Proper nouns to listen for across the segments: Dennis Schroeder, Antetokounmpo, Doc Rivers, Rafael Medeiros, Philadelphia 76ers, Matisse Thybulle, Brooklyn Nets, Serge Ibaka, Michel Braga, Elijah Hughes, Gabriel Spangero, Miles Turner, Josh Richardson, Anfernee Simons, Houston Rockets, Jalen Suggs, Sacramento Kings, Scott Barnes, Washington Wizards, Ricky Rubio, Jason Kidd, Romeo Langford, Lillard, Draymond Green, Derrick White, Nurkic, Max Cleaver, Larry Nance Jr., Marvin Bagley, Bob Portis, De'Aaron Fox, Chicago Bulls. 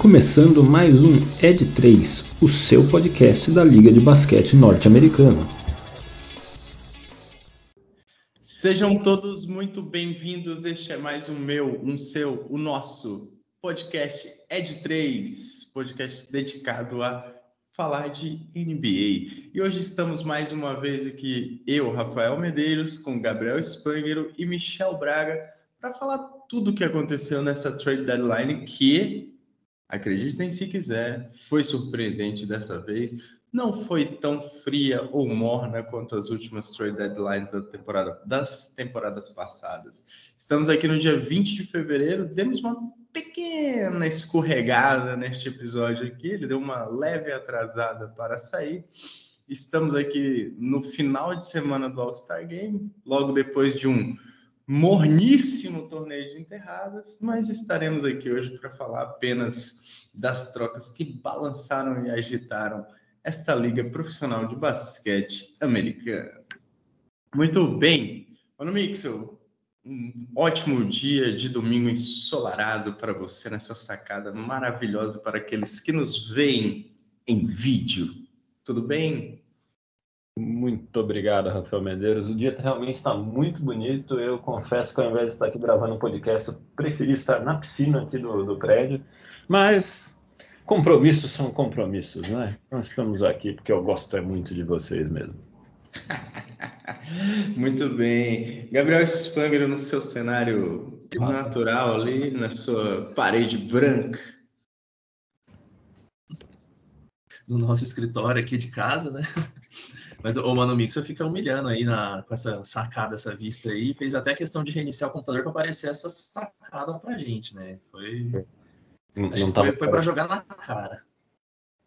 começando mais um Ed 3, o seu podcast da Liga de Basquete Norte-Americana. Sejam todos muito bem-vindos, este é mais um meu, um seu, o nosso podcast Ed 3, podcast dedicado a falar de NBA. E hoje estamos mais uma vez aqui, eu, Rafael Medeiros, com Gabriel Spangero e Michel Braga, para falar tudo o que aconteceu nessa trade deadline que, acreditem se quiser, foi surpreendente dessa vez. Não foi tão fria ou morna quanto as últimas trade deadlines das temporadas passadas. Estamos aqui no dia 20 de fevereiro, demos uma pequena escorregada neste episódio aqui, ele deu uma leve atrasada para sair. Estamos aqui no final de semana do All-Star Game, logo depois de um morníssimo torneio de enterradas, mas estaremos aqui hoje para falar apenas das trocas que balançaram e agitaram esta liga profissional de basquete americana. Muito bem, Mano Mix, um ótimo dia de domingo ensolarado para você nessa sacada maravilhosa para aqueles que nos veem em vídeo. Tudo bem? Muito obrigado, Rafael Medeiros. O dia realmente está muito bonito. Eu confesso que ao invés de estar aqui gravando um podcast, eu preferi estar na piscina aqui do prédio. Mas compromissos são compromissos, né? Nós estamos aqui porque eu gosto muito de vocês mesmo. Muito bem. Gabriel Spangler, no seu cenário natural ali, na sua parede branca. No nosso escritório aqui de casa, né? Mas o Mano Mixo fica humilhando aí com essa sacada, essa vista aí. Fez até questão de reiniciar o computador para aparecer essa sacada pra gente, né? Foi para jogar na cara.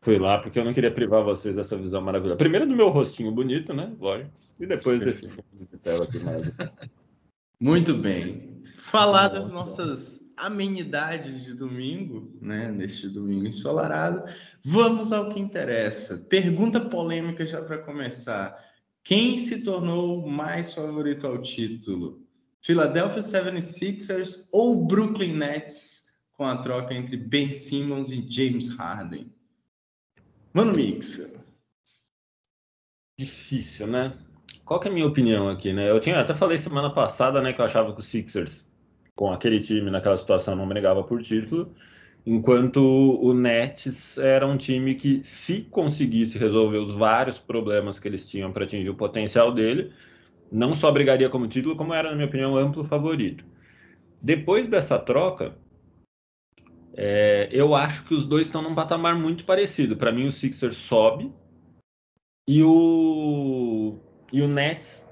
Fui lá porque eu não queria privar vocês dessa visão maravilhosa. Primeiro do meu rostinho bonito, né? Lógico. E depois desse fundo de tela aqui mais. Muito bem. Falar das nossas amenidades de domingo, né? Neste domingo ensolarado, vamos ao que interessa. Pergunta polêmica já para começar. Quem se tornou mais favorito ao título? Philadelphia 76ers ou Brooklyn Nets com a troca entre Ben Simmons e James Harden? Mano Mix. Difícil, né? Qual que é a minha opinião aqui, né? Eu até falei semana passada, né, que eu achava que os Sixers, com aquele time naquela situação, não brigava por título, enquanto o Nets era um time que, se conseguisse resolver os vários problemas que eles tinham para atingir o potencial dele, não só brigaria como título, como era, na minha opinião, amplo favorito. Depois dessa troca, eu acho que os dois estão num patamar muito parecido. Para mim, o Sixers sobe e o Nets,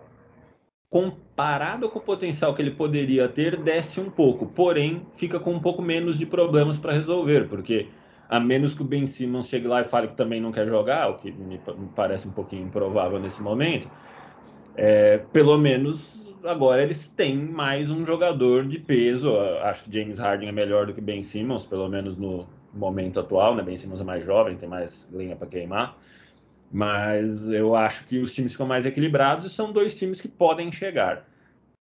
comparado com o potencial que ele poderia ter, desce um pouco, porém fica com um pouco menos de problemas para resolver, porque a menos que o Ben Simmons chegue lá e fale que também não quer jogar, o que me parece um pouquinho improvável nesse momento, pelo menos agora eles têm mais um jogador de peso. Acho que James Harden é melhor do que Ben Simmons, pelo menos no momento atual, né? Ben Simmons é mais jovem, tem mais lenha para queimar. Mas eu acho que os times ficam mais equilibrados e são dois times que podem chegar.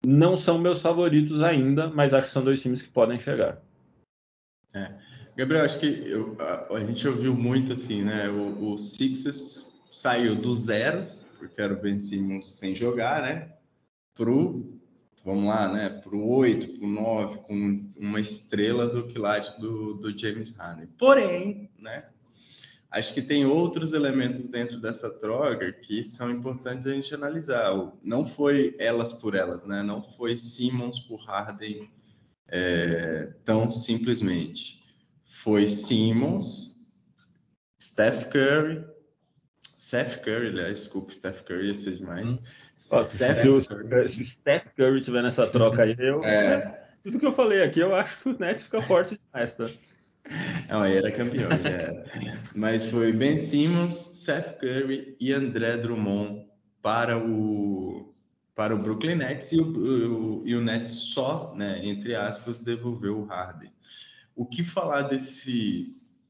Não são meus favoritos ainda, mas acho que são dois times que podem chegar. Gabriel, acho que a gente ouviu muito assim, né? O Sixers saiu do zero, porque era o Ben Simmons sem jogar, né? Pro 8, pro 9, com uma estrela do quilate do James Harden. Porém, né? Acho que tem outros elementos dentro dessa troca que são importantes a gente analisar. Não foi elas por elas, né? Não foi Simmons por Harden tão simplesmente. Foi Simmons, Steph Curry, ia ser demais. Se o Steph Curry estiver nessa troca aí, tudo que eu falei aqui, eu acho que o Nets fica forte demais, tá? Não, ele era campeão, já era. Mas foi Ben Simmons, Seth Curry e André Drummond para o Brooklyn Nets, e o Nets só, né, entre aspas, devolveu o Harden. O que falar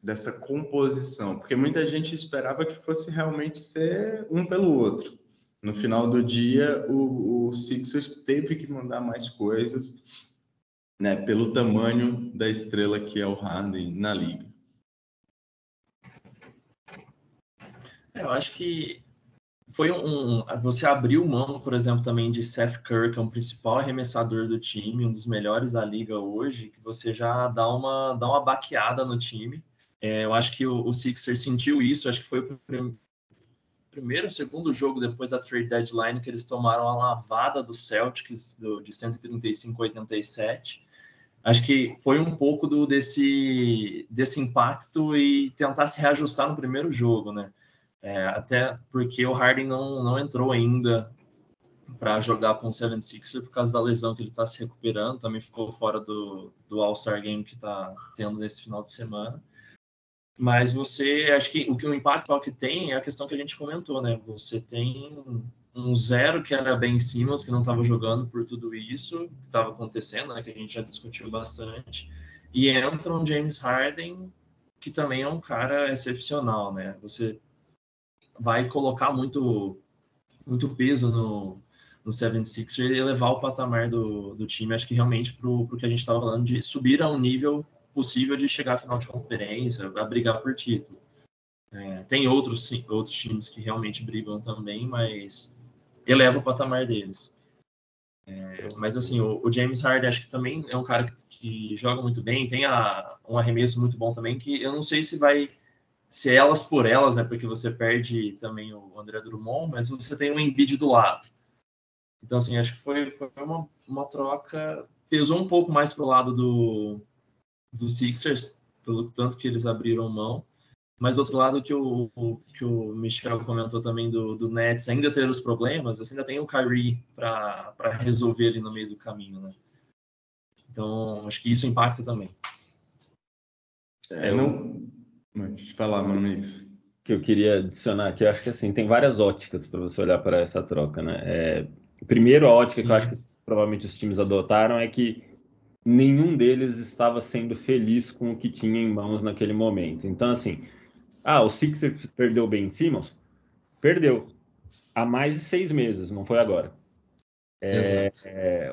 dessa composição? Porque muita gente esperava que fosse realmente ser um pelo outro. No final do dia, o Sixers teve que mandar mais coisas, né, pelo tamanho da estrela que é o Harden na liga. Eu acho que foi você abriu mão, por exemplo, também de Seth Curry, que é o principal arremessador do time, um dos melhores da liga hoje, que você já dá uma baqueada no time. Eu acho que o Sixers sentiu isso, acho que foi o primeiro, segundo jogo depois da trade deadline que eles tomaram a lavada do Celtics de 135-87. Acho que foi um pouco desse impacto e tentar se reajustar no primeiro jogo, né? Até porque o Harden não entrou ainda para jogar com o 76ers por causa da lesão que ele está se recuperando, também ficou fora do All-Star Game que está tendo nesse final de semana. Mas acho que o impacto que tem é a questão que a gente comentou, né? Você tem um zero que era Ben Simmons, que não estava jogando por tudo isso que estava acontecendo, né? Que a gente já discutiu bastante. E entra um James Harden, que também é um cara excepcional, né? Você vai colocar muito, muito peso no 76ers e elevar o patamar do time. Acho que realmente pro que a gente estava falando de subir a um nível possível de chegar à final de conferência, a brigar por título. Tem outros times que realmente brigam também, mas eleva o patamar deles. Mas assim, o James Harden acho que também é um cara que joga muito bem, tem um arremesso muito bom também, que eu não sei se vai ser elas por elas, né, porque você perde também o André Drummond, mas você tem o Embiid do lado. Então assim, acho que foi uma troca, pesou um pouco mais pro lado do Sixers, pelo tanto que eles abriram mão. Mas do outro lado, que o Michel comentou também do Nets, ainda ter os problemas, você ainda tem o Kyrie para resolver ali no meio do caminho, né? Então, acho que isso impacta também. Deixa eu falar, Mano Mix. Que eu queria adicionar aqui, eu acho que assim, tem várias óticas para você olhar para essa troca, né? Primeiro, a ótica Sim. que eu acho que provavelmente os times adotaram é que nenhum deles estava sendo feliz com o que tinha em mãos naquele momento. Então, assim, o Sixers perdeu o Ben Simmons? Perdeu. Há mais de 6 meses, não foi agora.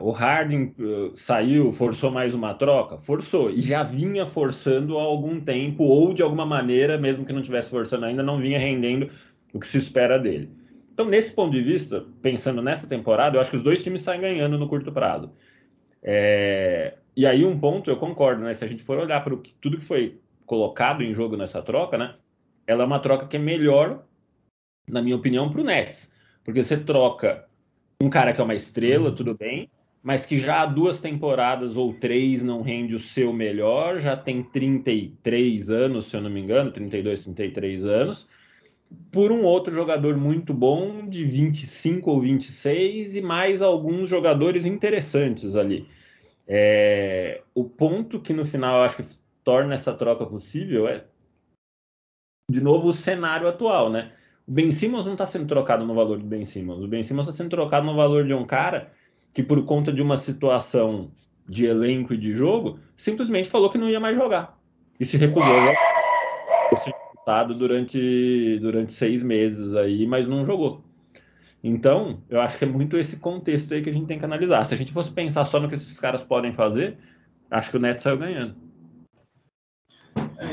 O Harden saiu, forçou mais uma troca? Forçou. E já vinha forçando há algum tempo, ou de alguma maneira, mesmo que não estivesse forçando ainda, não vinha rendendo o que se espera dele. Então, nesse ponto de vista, pensando nessa temporada, eu acho que os dois times saem ganhando no curto prazo. E aí um ponto, eu concordo, né? Se a gente for olhar para tudo que foi colocado em jogo nessa troca, né? Ela é uma troca que é melhor, na minha opinião, para o Nets. Porque você troca um cara que é uma estrela, tudo bem, mas que já há 2 temporadas ou 3 não rende o seu melhor, já tem 33 anos, se eu não me engano, 32, 33 anos, por um outro jogador muito bom, de 25 ou 26, e mais alguns jogadores interessantes ali. O ponto que no final eu acho que torna essa troca possível é, de novo, o cenário atual, né? O Ben Simmons não está sendo trocado no valor do Ben Simmons. O Ben Simmons está sendo trocado no valor de um cara que, por conta de uma situação de elenco e de jogo, simplesmente falou que não ia mais jogar. E se recusou a durante 6 meses aí, mas não jogou. Então, eu acho que é muito esse contexto aí que a gente tem que analisar. Se a gente fosse pensar só no que esses caras podem fazer, acho que o Nets saiu ganhando.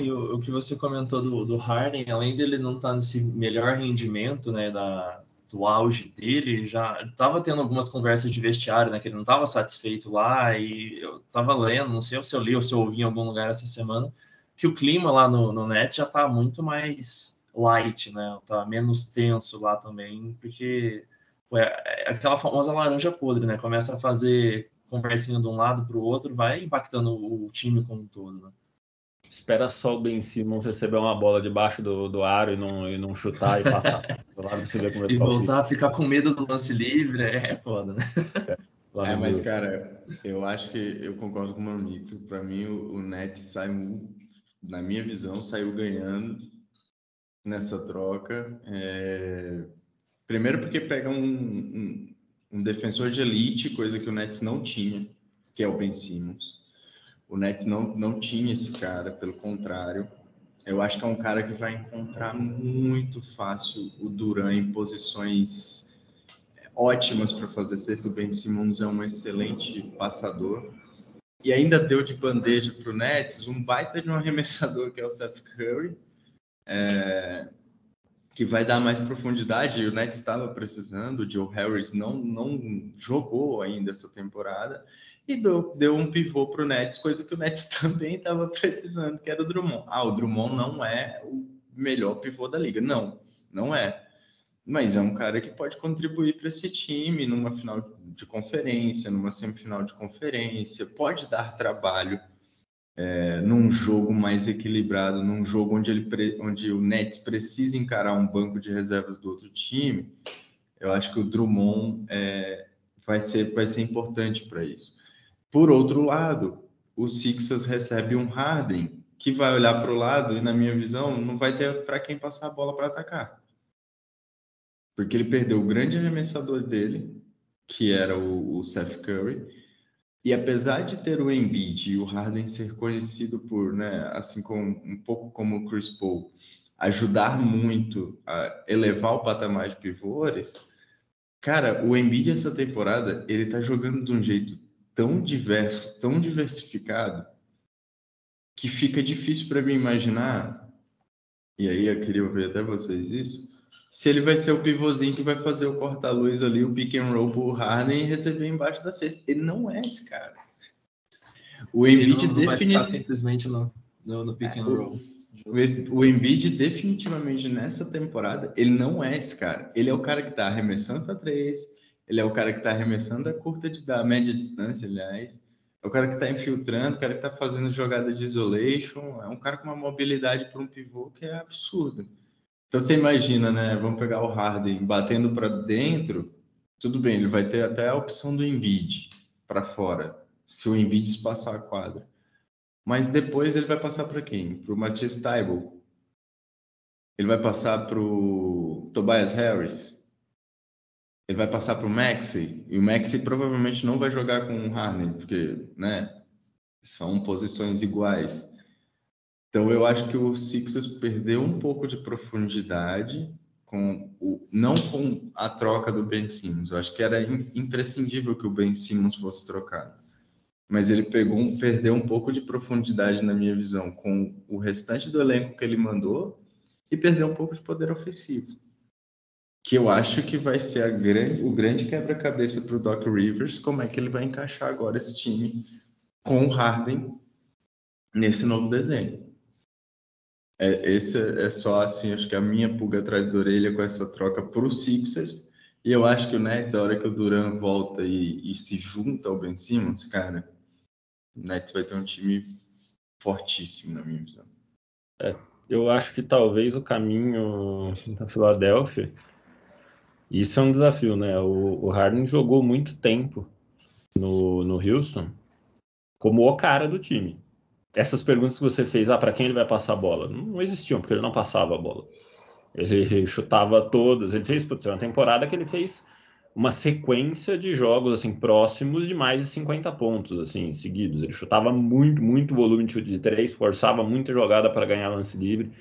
E o que você comentou do Harden, além dele não estar nesse melhor rendimento, né, do auge dele, já estava tendo algumas conversas de vestiário, né, que ele não estava satisfeito lá, e eu estava lendo, não sei se eu li ou se eu ouvi em algum lugar essa semana, que o clima lá no Nets já tá muito mais light, né? Tá menos tenso lá também, porque aquela famosa laranja podre, né? Começa a fazer conversinha de um lado pro outro, vai impactando o time como um todo, né? Espera só o Ben Simmons receber uma bola debaixo do aro e não chutar e passar do lado pra você ver como ele tá. E voltar a ficar com medo do lance livre, é foda, né? Mas cara, eu acho que eu concordo com o Mano Mix. Pra mim, o Nets sai muito. Na minha visão, saiu ganhando nessa troca. Primeiro porque pega um defensor de elite, coisa que o Nets não tinha, que é o Ben Simmons. O Nets não tinha esse cara, pelo contrário. Eu acho que é um cara que vai encontrar muito fácil o Durant em posições ótimas para fazer cesta. O Ben Simmons é um excelente passador. E ainda deu de bandeja para o Nets um baita de um arremessador que é o Seth Curry, que vai dar mais profundidade. O Nets estava precisando, o Joe Harris não jogou ainda essa temporada e deu um pivô para o Nets, coisa que o Nets também estava precisando, que era o Drummond. Ah, o Drummond não é o melhor pivô da liga. Não é. Mas é um cara que pode contribuir para esse time numa final de conferência, numa semifinal de conferência, pode dar trabalho num jogo mais equilibrado, num jogo onde o Nets precisa encarar um banco de reservas do outro time. Eu acho que o Drummond vai ser importante para isso. Por outro lado, o Sixers recebe um Harden que vai olhar para o lado e, na minha visão, não vai ter para quem passar a bola para atacar. Porque ele perdeu o grande arremessador dele, que era o Seth Curry, e apesar de ter o Embiid e o Harden ser conhecido por, né, assim como, um pouco como o Chris Paul, ajudar muito a elevar o patamar de pivôs, cara, o Embiid essa temporada, ele tá jogando de um jeito tão diverso, tão diversificado, que fica difícil para mim imaginar, e aí eu queria ver até vocês isso, se ele vai ser o pivôzinho que vai fazer o corta-luz ali, o pick and roll pro Harden e receber embaixo da cesta. Ele não é esse cara. O Embiid simplesmente no pick and roll. O Embiid definitivamente nessa temporada, ele não é esse cara. Ele é o cara que tá arremessando a 3, ele é o cara que tá arremessando da média distância, aliás. É o cara que tá infiltrando, o cara que tá fazendo jogada de isolation. É um cara com uma mobilidade para um pivô que é absurda. Então você imagina, né? Vamos pegar o Harden batendo para dentro, tudo bem, ele vai ter até a opção do Embiid para fora, se o Embiid espaçar a quadra. Mas depois ele vai passar para quem? Para o Matisse Thybulle? Ele vai passar para o Tobias Harris? Ele vai passar para o Maxey? E o Maxey provavelmente não vai jogar com o Harden, porque, né, são posições iguais. Então, eu acho que o Sixers perdeu um pouco de profundidade, não com a troca do Ben Simmons. Eu acho que era imprescindível que o Ben Simmons fosse trocado. Mas ele perdeu um pouco de profundidade, na minha visão, com o restante do elenco que ele mandou e perdeu um pouco de poder ofensivo, que eu acho que vai ser o grande quebra-cabeça para o Doc Rivers, como é que ele vai encaixar agora esse time com o Harden nesse novo desenho. Esse é só, assim, acho que a minha pulga atrás da orelha com essa troca para o Sixers. E eu acho que o Nets, a hora que o Durant volta e se junta ao Ben Simmons, cara, o Nets vai ter um time fortíssimo, na minha visão. Eu acho que talvez o caminho da Filadélfia, isso é um desafio, né? O Harden jogou muito tempo no Houston como o cara do time. Essas perguntas que você fez, para quem ele vai passar a bola? Não existiam, porque ele não passava a bola. Ele chutava todas. Ele fez uma temporada que ele fez uma sequência de jogos assim, próximos de mais de 50 pontos assim, seguidos. Ele chutava muito, muito volume de chute de 3, forçava muita jogada para ganhar lance livre.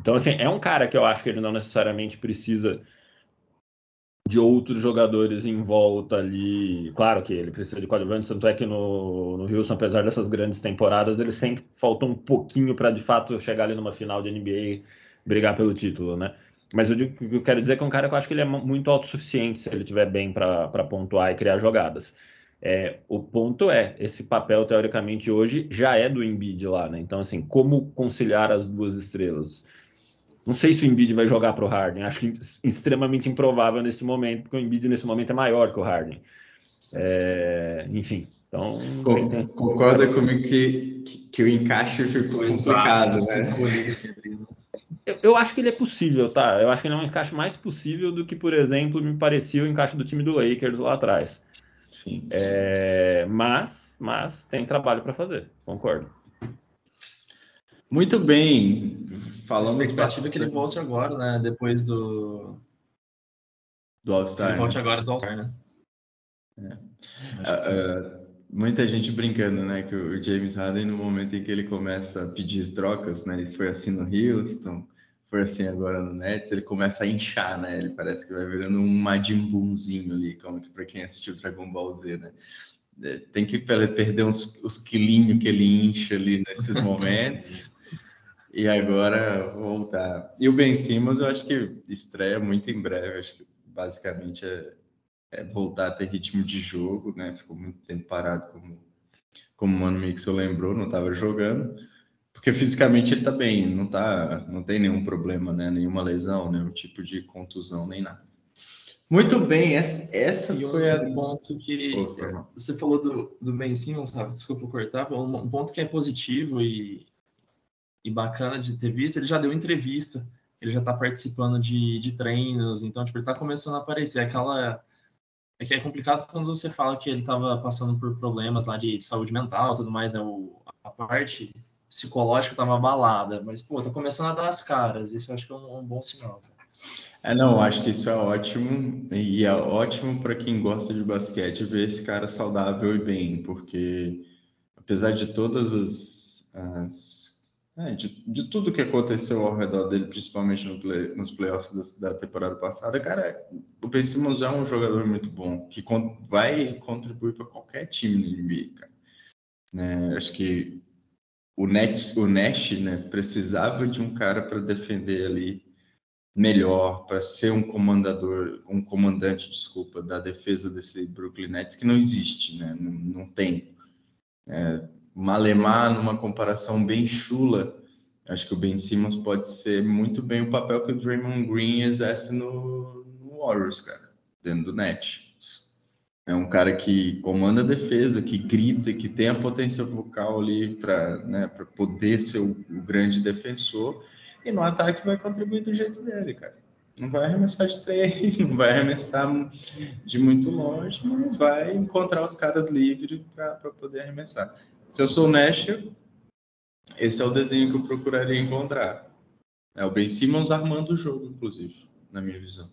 Então, assim, é um cara que eu acho que ele não necessariamente precisa de outros jogadores em volta ali. Claro que ele precisa de coadjuvantes, tanto é que no Houston, apesar dessas grandes temporadas, ele sempre faltou um pouquinho para, de fato, chegar ali numa final de NBA e brigar pelo título, né? Mas eu quero dizer que é um cara que eu acho que ele é muito autossuficiente se ele estiver bem para pontuar e criar jogadas. O ponto esse papel, teoricamente, hoje já é do Embiid lá, né? Então, assim, como conciliar as duas estrelas? Não sei se o Embiid vai jogar para o Harden. Acho que é extremamente improvável nesse momento, porque o Embiid nesse momento é maior que o Harden. Enfim, então... Concorda comigo que o encaixe ficou explicado, né? Eu acho que ele é possível, tá? Eu acho que ele é um encaixe mais possível do que, por exemplo, me parecia o encaixe do time do Lakers lá atrás. Sim. Mas tem trabalho para fazer, concordo. Muito bem, falamos a expectativa que ele volte agora, né? Depois do All-Star. Ele volte agora do All-Star, né? Muita gente brincando, né? Que o James Harden, no momento em que ele começa a pedir trocas, né? Ele foi assim no Houston, foi assim agora no Nets, ele começa a inchar, né? Ele parece que vai virando um Majin Buumzinho ali, como que para quem assistiu Dragon Ball Z, né? Tem que perder os quilinhos que ele incha ali nesses momentos. E agora voltar. E o Ben Simmons, eu acho que estreia muito em breve. Acho que basicamente é voltar a ter ritmo de jogo, né? Ficou muito tempo parado, como o Mano Mix lembrou, não estava jogando. Porque fisicamente ele está bem, não tem nenhum problema, né? Nenhuma lesão, nenhum tipo de contusão, nem nada. Muito bem, essa foi a... Um ponto que... você falou do Ben Simmons, Rafa, desculpa cortar. Um ponto que é positivo e bacana de ter visto, ele já deu entrevista, ele já está participando de treinos, então tipo, ele está começando a aparecer. É que é complicado quando você fala que ele estava passando por problemas lá de saúde mental e tudo mais, né? A parte psicológica estava abalada, mas pô, está começando a dar as caras, isso eu acho que é um bom sinal. Não, acho que isso é ótimo, e é ótimo para quem gosta de basquete ver esse cara saudável e bem, porque apesar de todas de tudo que aconteceu ao redor dele, principalmente nos playoffs da temporada passada, cara, o Ben Simmons é um jogador muito bom, que vai contribuir para qualquer time na NBA, cara. Né? Acho que o Nash, né, precisava de um cara para defender ali melhor, para ser um comandante, da defesa desse Brooklyn Nets, que não existe, né? Não tem. Malemar, numa comparação bem chula, acho que o Ben Simmons pode ser muito bem o papel que o Draymond Green exerce no Warriors, cara, dentro do Nets. É um cara que comanda a defesa, que grita, que tem a potência vocal ali para, né, poder ser o grande defensor, e no ataque vai contribuir do jeito dele, cara. Não vai arremessar de três, não vai arremessar de muito longe, mas vai encontrar os caras livres para poder arremessar. Se eu sou o Nash, esse é o desenho que eu procuraria encontrar. É o Ben Simmons armando o jogo, inclusive, na minha visão.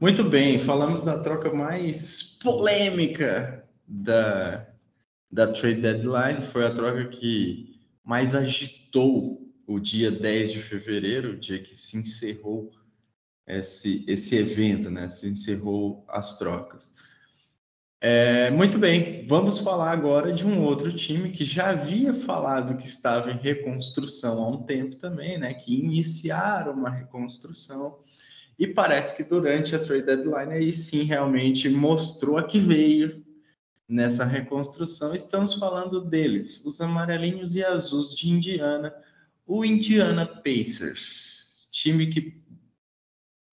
Muito bem, falamos da troca mais polêmica da trade deadline. Foi a troca que mais agitou o dia 10 de fevereiro, o dia que se encerrou esse evento, né? Se encerrou as trocas. Muito bem, vamos falar agora de um outro time que já havia falado que estava em reconstrução há um tempo também, né? Que iniciaram uma reconstrução e parece que durante a trade deadline aí sim realmente mostrou a que veio nessa reconstrução. Estamos falando deles, os amarelinhos e azuis de Indiana, o Indiana Pacers, time que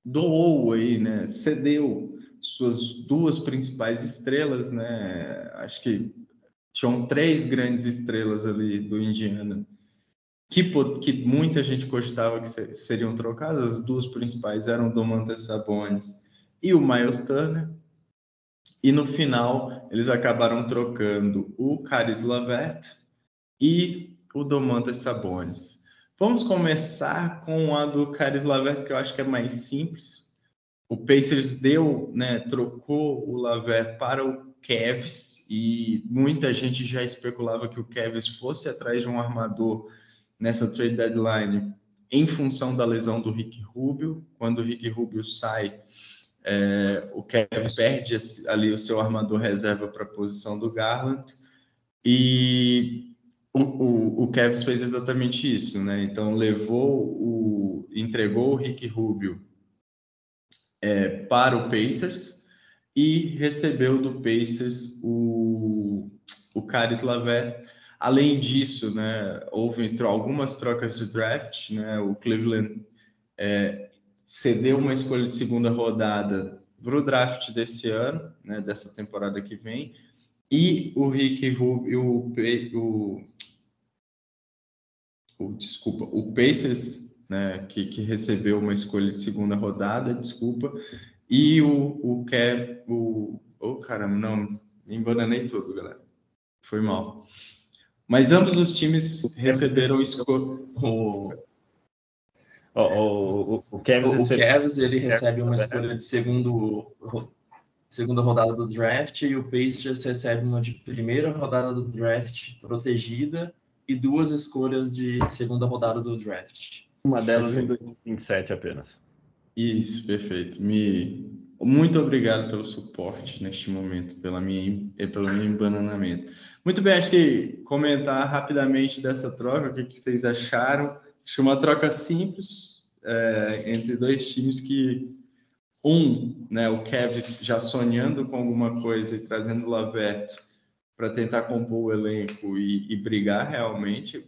doou aí, né? Cedeu suas duas principais estrelas, né? Acho que tinham três grandes estrelas ali do Indiana que muita gente cogitava que seriam trocadas. As duas principais eram o Domantas Sabonis e o Miles Turner. E no final eles acabaram trocando o Caris LeVert e o Domantas Sabonis. Vamos começar com a do Caris LeVert, que eu acho que é mais simples. O Pacers trocou o LeVert para o Cavs, e muita gente já especulava que o Cavs fosse atrás de um armador nessa trade deadline em função da lesão do Ricky Rubio. Quando o Ricky Rubio sai, o Cavs perde ali o seu armador reserva para a posição do Garland, e o Cavs fez exatamente isso, né? Então entregou o Ricky Rubio para o Pacers e recebeu do Pacers o Caris LeVert. Além disso, né, houve algumas trocas de draft, né? O Cleveland cedeu uma escolha de segunda rodada para o draft desse ano, né, dessa temporada que vem, e o Ricky Rubio, o Pacers, né, que recebeu uma escolha de segunda rodada, e embananei tudo, galera. Foi mal. Mas ambos os times receberam escolha. O Cavs, ele recebe uma escolha de segunda rodada do draft, e o Pacers recebe uma de primeira rodada do draft protegida e duas escolhas de segunda rodada do draft. Uma delas em 2027 apenas. Isso, perfeito. Me Muito obrigado pelo suporte neste momento, pelo meu embananamento. Muito bem, acho que comentar rapidamente dessa troca, o que vocês acharam. Acho uma troca simples entre dois times que... né, o Cavs já sonhando com alguma coisa e trazendo o LeVert para tentar compor o elenco e brigar realmente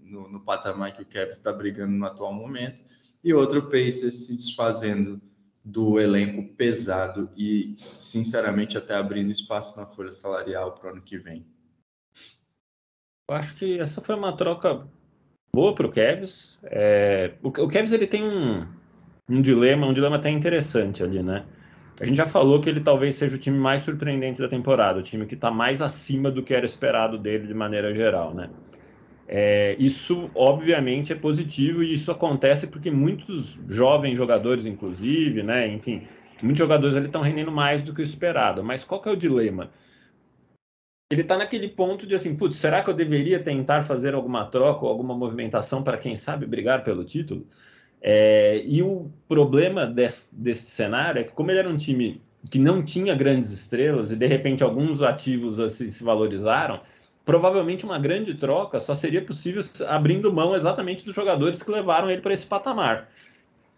no patamar que o Cavs está brigando no atual momento. E outro Pacers se desfazendo do elenco pesado e, sinceramente, até abrindo espaço na folha salarial para o ano que vem. Eu acho que essa foi uma troca boa para o Cavs. O Cavs ele tem um dilema até interessante ali, né? A gente já falou que ele talvez seja o time mais surpreendente da temporada, o time que está mais acima do que era esperado dele de maneira geral, né? Isso, obviamente, é positivo e isso acontece porque muitos jovens jogadores, inclusive, né? Enfim, muitos jogadores ali estão rendendo mais do que o esperado. Mas qual que é o dilema? Ele está naquele ponto de assim, putz, será que eu deveria tentar fazer alguma troca ou alguma movimentação para, quem sabe, brigar pelo título? E o problema desse cenário é que, como ele era um time que não tinha grandes estrelas e, de repente, alguns ativos assim, se valorizaram, provavelmente uma grande troca só seria possível abrindo mão exatamente dos jogadores que levaram ele para esse patamar.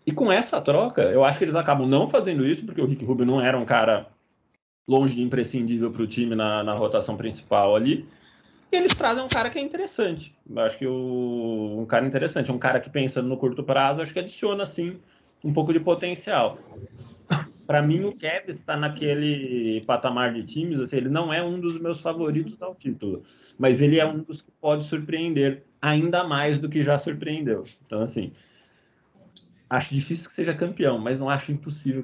E com essa troca, eu acho que eles acabam não fazendo isso, porque o Ricky Rubio não era um cara longe de imprescindível para o time na rotação principal ali. Eles trazem um cara que é interessante. Eu acho que um cara interessante, um cara que pensando no curto prazo, acho que adiciona, sim, um pouco de potencial. Para mim, o Cavs está naquele patamar de times, assim, ele não é um dos meus favoritos ao título, mas ele é um dos que pode surpreender ainda mais do que já surpreendeu. Então, assim, acho difícil que seja campeão, mas não acho impossível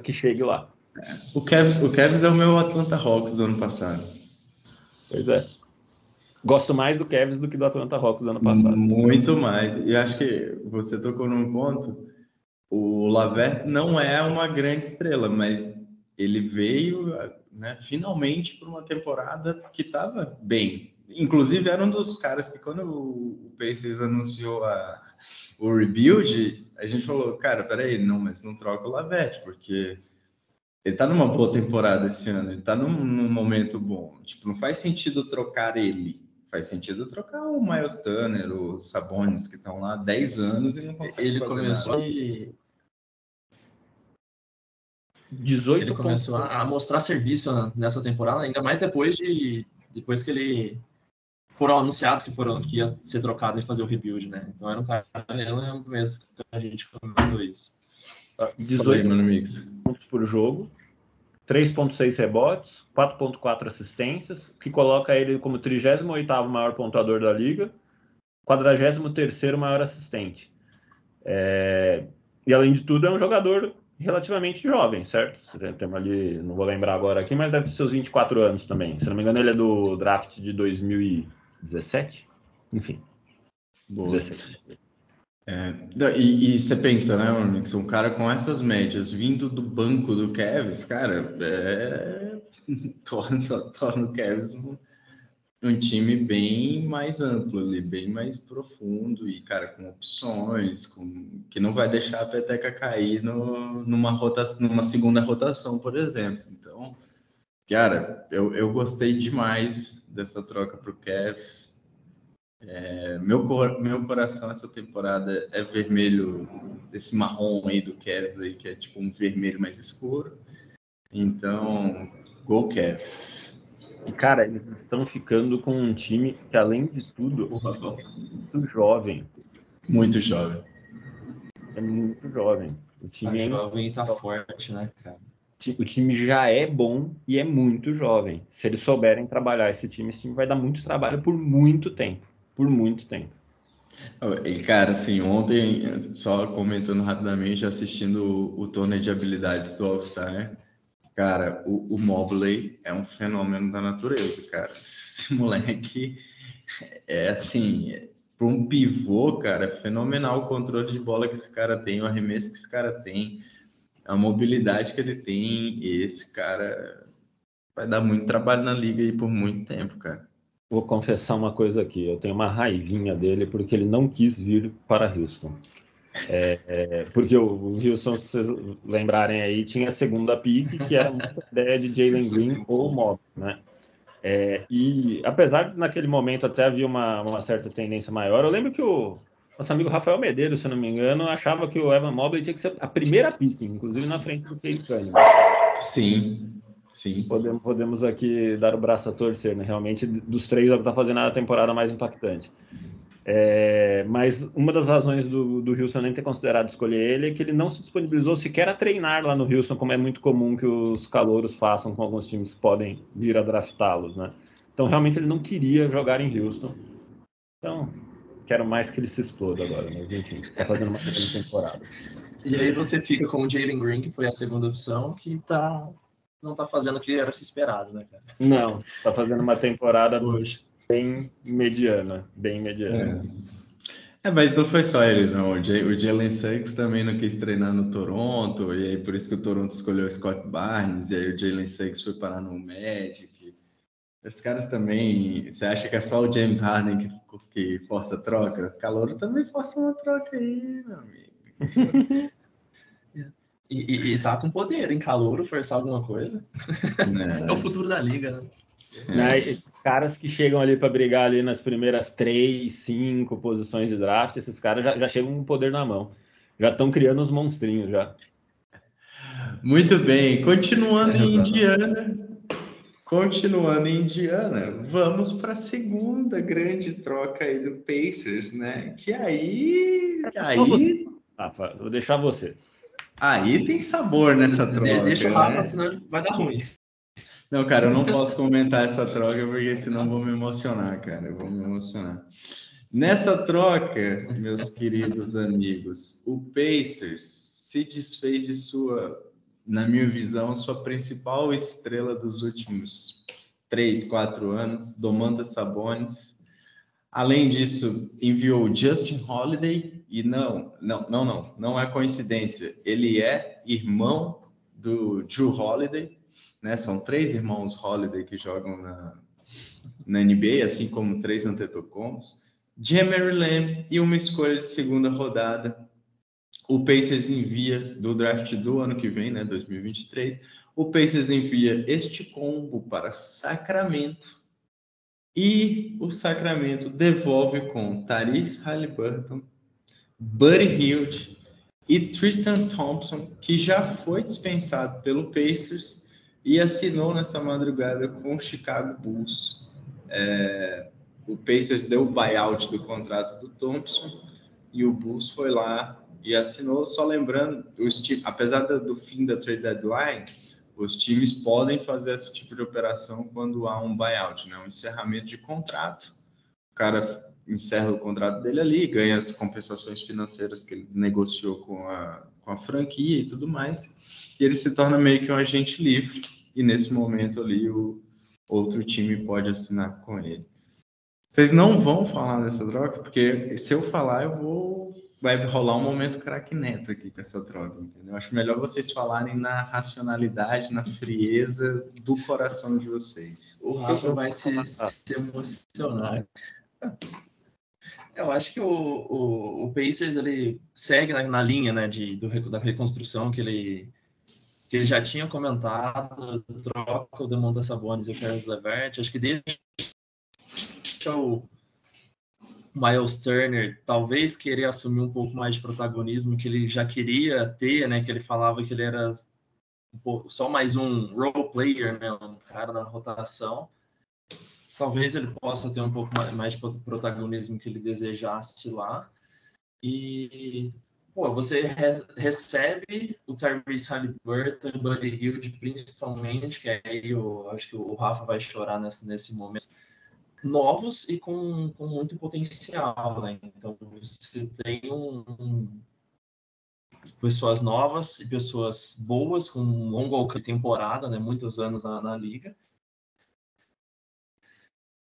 que chegue lá. O Cavs é o meu Atlanta Hawks do ano passado. Pois é. Gosto mais do Cavs do que do Atlanta Hawks do ano passado. Muito mais. E acho que você tocou num ponto. O LeVert não é uma grande estrela, mas ele veio, né, finalmente para uma temporada que estava bem. Inclusive, era um dos caras que, quando o Pacers anunciou o rebuild, a gente falou, cara, peraí, mas não troca o LeVert, porque... ele tá numa boa temporada esse ano, ele tá num momento bom. Tipo, não faz sentido trocar ele. Faz sentido trocar o Miles Turner, o Sabonis, que estão lá há 10 anos e não conseguem fazer nada. Ele começou a mostrar serviço nessa temporada, ainda mais depois que ele foram anunciados que ia ser trocado e fazer o rebuild, né? Então era um cara, eu lembro mesmo que a gente comentou isso. 18 pontos por jogo, 3.6 rebotes, 4.4 assistências, que coloca ele como 38º maior pontuador da liga, 43º maior assistente. E além de tudo é um jogador relativamente jovem, certo? Temos ali, não vou lembrar agora aqui, mas deve ter seus 24 anos também. Se não me engano ele é do draft de 2017, enfim. Boa. 17. E você pensa, né, Mano, um cara com essas médias vindo do banco do Cavs, cara, torna o Cavs um time bem mais amplo ali, bem mais profundo e, cara, com opções, que não vai deixar a peteca cair numa segunda rotação, por exemplo. Então, cara, eu gostei demais dessa troca pro Cavs. Meu coração essa temporada é vermelho, esse marrom aí do Cavs aí, que é tipo um vermelho mais escuro. Então, go Cavs. E cara, eles estão ficando com um time que, além de tudo, é muito jovem. Muito jovem. É muito jovem. O time tá jovem e tá forte, né, cara? O time já é bom e é muito jovem. Se eles souberem trabalhar esse time vai dar muito trabalho por muito tempo. Por muito tempo. E, cara, assim, ontem, só comentando rapidamente, assistindo o torneio de habilidades do All-Star, cara, o Mobley é um fenômeno da natureza, cara. Esse moleque é, assim, para um pivô, cara, é fenomenal o controle de bola que esse cara tem, o arremesso que esse cara tem, a mobilidade que ele tem. E esse cara vai dar muito trabalho na liga aí por muito tempo, cara. Vou confessar uma coisa aqui, eu tenho uma raivinha dele porque ele não quis vir para Houston. Porque o Houston, se vocês lembrarem aí, tinha a segunda pick, que era muita ideia de Jalen Green ou Mob, né? E apesar de naquele momento até havia uma certa tendência maior, eu lembro que o nosso amigo Rafael Medeiros, se eu não me engano, achava que o Evan Mobley tinha que ser a primeira pick, inclusive na frente do Cade Cunningham. Sim. Podemos aqui dar o braço a torcer, né? Realmente, dos três, é o que está fazendo a temporada mais impactante. Mas uma das razões do Houston nem ter considerado escolher ele é que ele não se disponibilizou sequer a treinar lá no Houston, como é muito comum que os calouros façam com alguns times que podem vir a draftá-los, né? Então, realmente, ele não queria jogar em Houston. Então, quero mais que ele se exploda agora, mas enfim, está fazendo uma grande temporada. E aí você fica com o Jalen Green, que foi a segunda opção, que não está fazendo o que era se esperado, né, cara? Não, está fazendo uma temporada hoje bem mediana. Mas não foi só ele, não. O Jalen Suggs também não quis treinar no Toronto, e aí por isso que o Toronto escolheu o Scott Barnes, e aí o Jalen Suggs foi parar no Magic. Os caras também... Você acha que é só o James Harden que força a troca? O Calouro também força uma troca aí, meu amigo. E tá com poder, hein? Calouro forçar alguma coisa. É o futuro da liga, né? Né? Esses caras que chegam ali para brigar ali nas primeiras 3, 5 posições de draft, esses caras já chegam com poder na mão, já estão criando os monstrinhos já. Muito bem, continuando em Indiana, vamos para a segunda grande troca aí do Pacers, né? Que aí... Rafa, vou deixar você. Aí tem sabor nessa troca. Deixa o Rafa, né? Senão ele vai dar ruim. Não, cara, eu não posso comentar essa troca, porque senão vou me emocionar, cara. Eu vou me emocionar. Nessa troca, meus queridos amigos, o Pacers se desfez de sua, na minha visão, sua principal estrela dos últimos 3-4 anos, Domantas Sabonis. Além disso, enviou Justin Holiday, e não é coincidência. Ele é irmão do Drew Holiday, né? São 3 irmãos Holiday que jogam na NBA, assim como 3 Antetokounmpos, Jeremy Lamb e uma escolha de segunda rodada. O Pacers envia do draft do ano que vem, né, 2023, o Pacers envia este combo para Sacramento, e o Sacramento devolve com Therese Halliburton, Buddy Hield e Tristan Thompson, que já foi dispensado pelo Pacers e assinou nessa madrugada com o Chicago Bulls. O Pacers deu o buyout do contrato do Thompson e o Bulls foi lá e assinou. Só lembrando, apesar do fim da trade deadline, os times podem fazer esse tipo de operação quando há um buyout, né? Um encerramento de contrato. O cara encerra o contrato dele ali, ganha as compensações financeiras que ele negociou com a franquia e tudo mais, e ele se torna meio que um agente livre, e nesse momento ali o outro time pode assinar com ele. Vocês não vão falar dessa troca, porque se eu falar, vai rolar um momento craque neto aqui com essa troca, entendeu? Acho melhor vocês falarem na racionalidade, na frieza do coração de vocês. O Rafa vai se emocionar. Eu acho que o Pacers ele segue na linha, né, da reconstrução que ele já tinha comentado. Troca o Domantas Sabonis e o Caris LeVert. Acho que deixa o Miles Turner talvez querer assumir um pouco mais de protagonismo que ele já queria ter, né, que ele falava que ele era só mais um role player, né, um cara da rotação. Talvez ele possa ter um pouco mais de protagonismo que ele desejasse lá. E você recebe o Therese Halliburton e o Buddy Hield, principalmente, que aí eu acho que o Rafa vai chorar nesse momento. Novos e com muito potencial, né? Então, você tem pessoas novas e pessoas boas, com um longo alcance de temporada, né? Muitos anos na liga.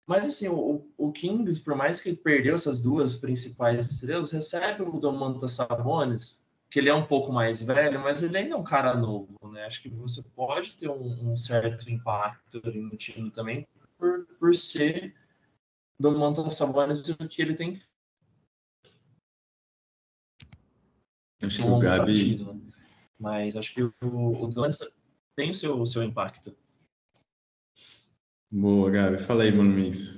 Mas, assim, o Kings, por mais que ele perdeu essas duas principais estrelas, recebe o Domantas Sabonis, que ele é um pouco mais velho, mas ele ainda é um cara novo, né? Acho que você pode ter um certo impacto ali no time também, por ser Domantas Sabonis o que ele tem. acho que o Gabi... partido, né? Mas acho que o Domantas tem o seu impacto. Boa, Gabi. Fala aí, Mano Mix.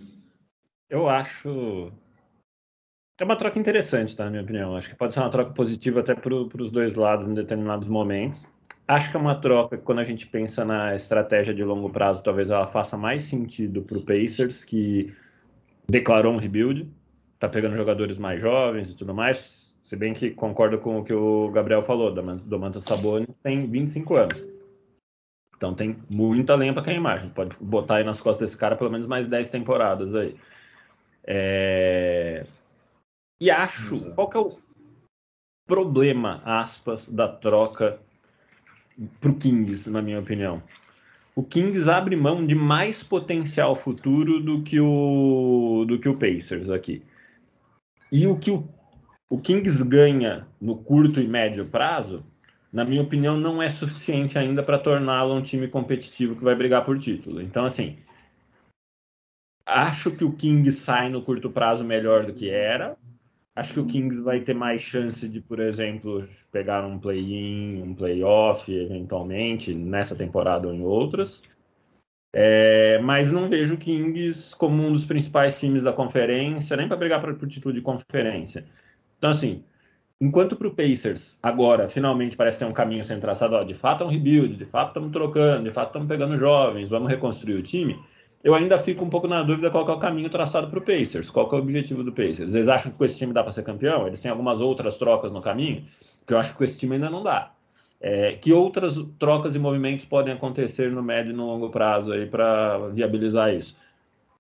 Eu acho... é uma troca interessante, tá? Na minha opinião. Acho que pode ser uma troca positiva até para os dois lados em determinados momentos. Acho que é uma troca que, quando a gente pensa na estratégia de longo prazo, talvez ela faça mais sentido para o Pacers, que declarou um rebuild, tá pegando jogadores mais jovens e tudo mais, se bem que concordo com o que o Gabriel falou, Domantas Sabonis tem 25 anos. Então tem muita lenha para queimar, a gente pode botar aí nas costas desse cara pelo menos mais 10 temporadas aí. E acho, exato, qual que é o problema, aspas, da troca pro Kings, na minha opinião? O Kings abre mão de mais potencial futuro do que o Pacers aqui. E o que o Kings ganha no curto e médio prazo, na minha opinião, não é suficiente ainda para torná-lo um time competitivo que vai brigar por título. Então, assim, acho que o Kings sai no curto prazo melhor do que era. Acho que o Kings vai ter mais chance de, por exemplo, pegar um play-in, um play-off, eventualmente, nessa temporada ou em outras. Mas não vejo o Kings como um dos principais times da conferência, nem para brigar por título de conferência. Então, assim, enquanto para o Pacers, agora, finalmente, parece ter um caminho sem traçado, ó, de fato é um rebuild, de fato estamos trocando, de fato estamos pegando jovens, vamos reconstruir o time... eu ainda fico um pouco na dúvida qual que é o caminho traçado para o Pacers, qual que é o objetivo do Pacers. Eles acham que com esse time dá para ser campeão? Eles têm algumas outras trocas no caminho, que eu acho que com esse time ainda não dá. Que outras trocas e movimentos podem acontecer no médio e no longo prazo aí para viabilizar isso?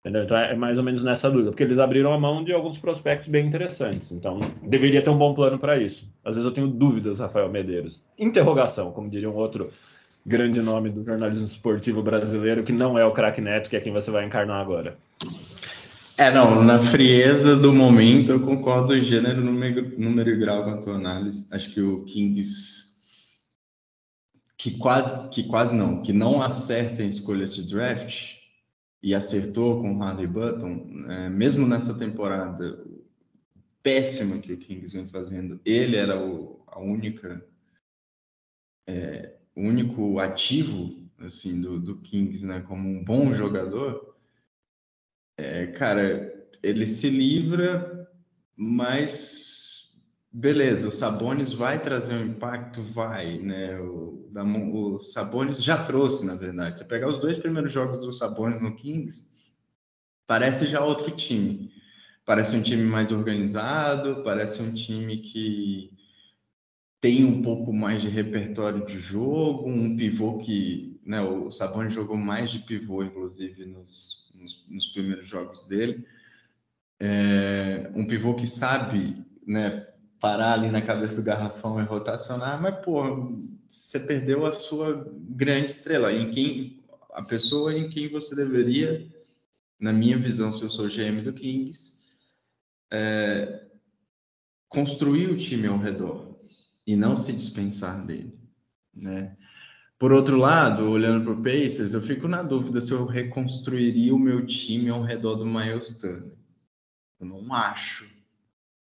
Entendeu? Então é mais ou menos nessa dúvida, porque eles abriram a mão de alguns prospectos bem interessantes, então deveria ter um bom plano para isso. Às vezes eu tenho dúvidas, Rafael Medeiros. Interrogação, como diria um outro... grande nome do jornalismo esportivo brasileiro, que não é o Craque Neto, que é quem você vai encarnar agora. Não, na frieza do momento eu concordo em gênero, número e grau com a tua análise. Acho que o Kings, que não acerta em escolhas de draft, e acertou com o Halliburton, mesmo nessa temporada péssima que o Kings vem fazendo, ele era o único ativo, assim, do Kings, né, como um bom jogador. Cara, ele se livra, mas beleza, o Sabonis vai trazer um impacto, vai, né, o Sabonis já trouxe, na verdade. Você pegar os dois primeiros jogos do Sabonis no Kings, parece já outro time, parece um time mais organizado, parece um time que tem um pouco mais de repertório de jogo, um pivô que... né, o Sabonis jogou mais de pivô, inclusive, nos primeiros jogos dele. Um pivô que sabe, né, parar ali na cabeça do garrafão e rotacionar, mas, pô, você perdeu a sua grande estrela, a pessoa em quem você deveria, na minha visão, se eu sou GM do Kings, construir o time ao redor e não se dispensar dele, né? Por outro lado, olhando para o Pacers, eu fico na dúvida se eu reconstruiria o meu time ao redor do Miles Turner. Eu não acho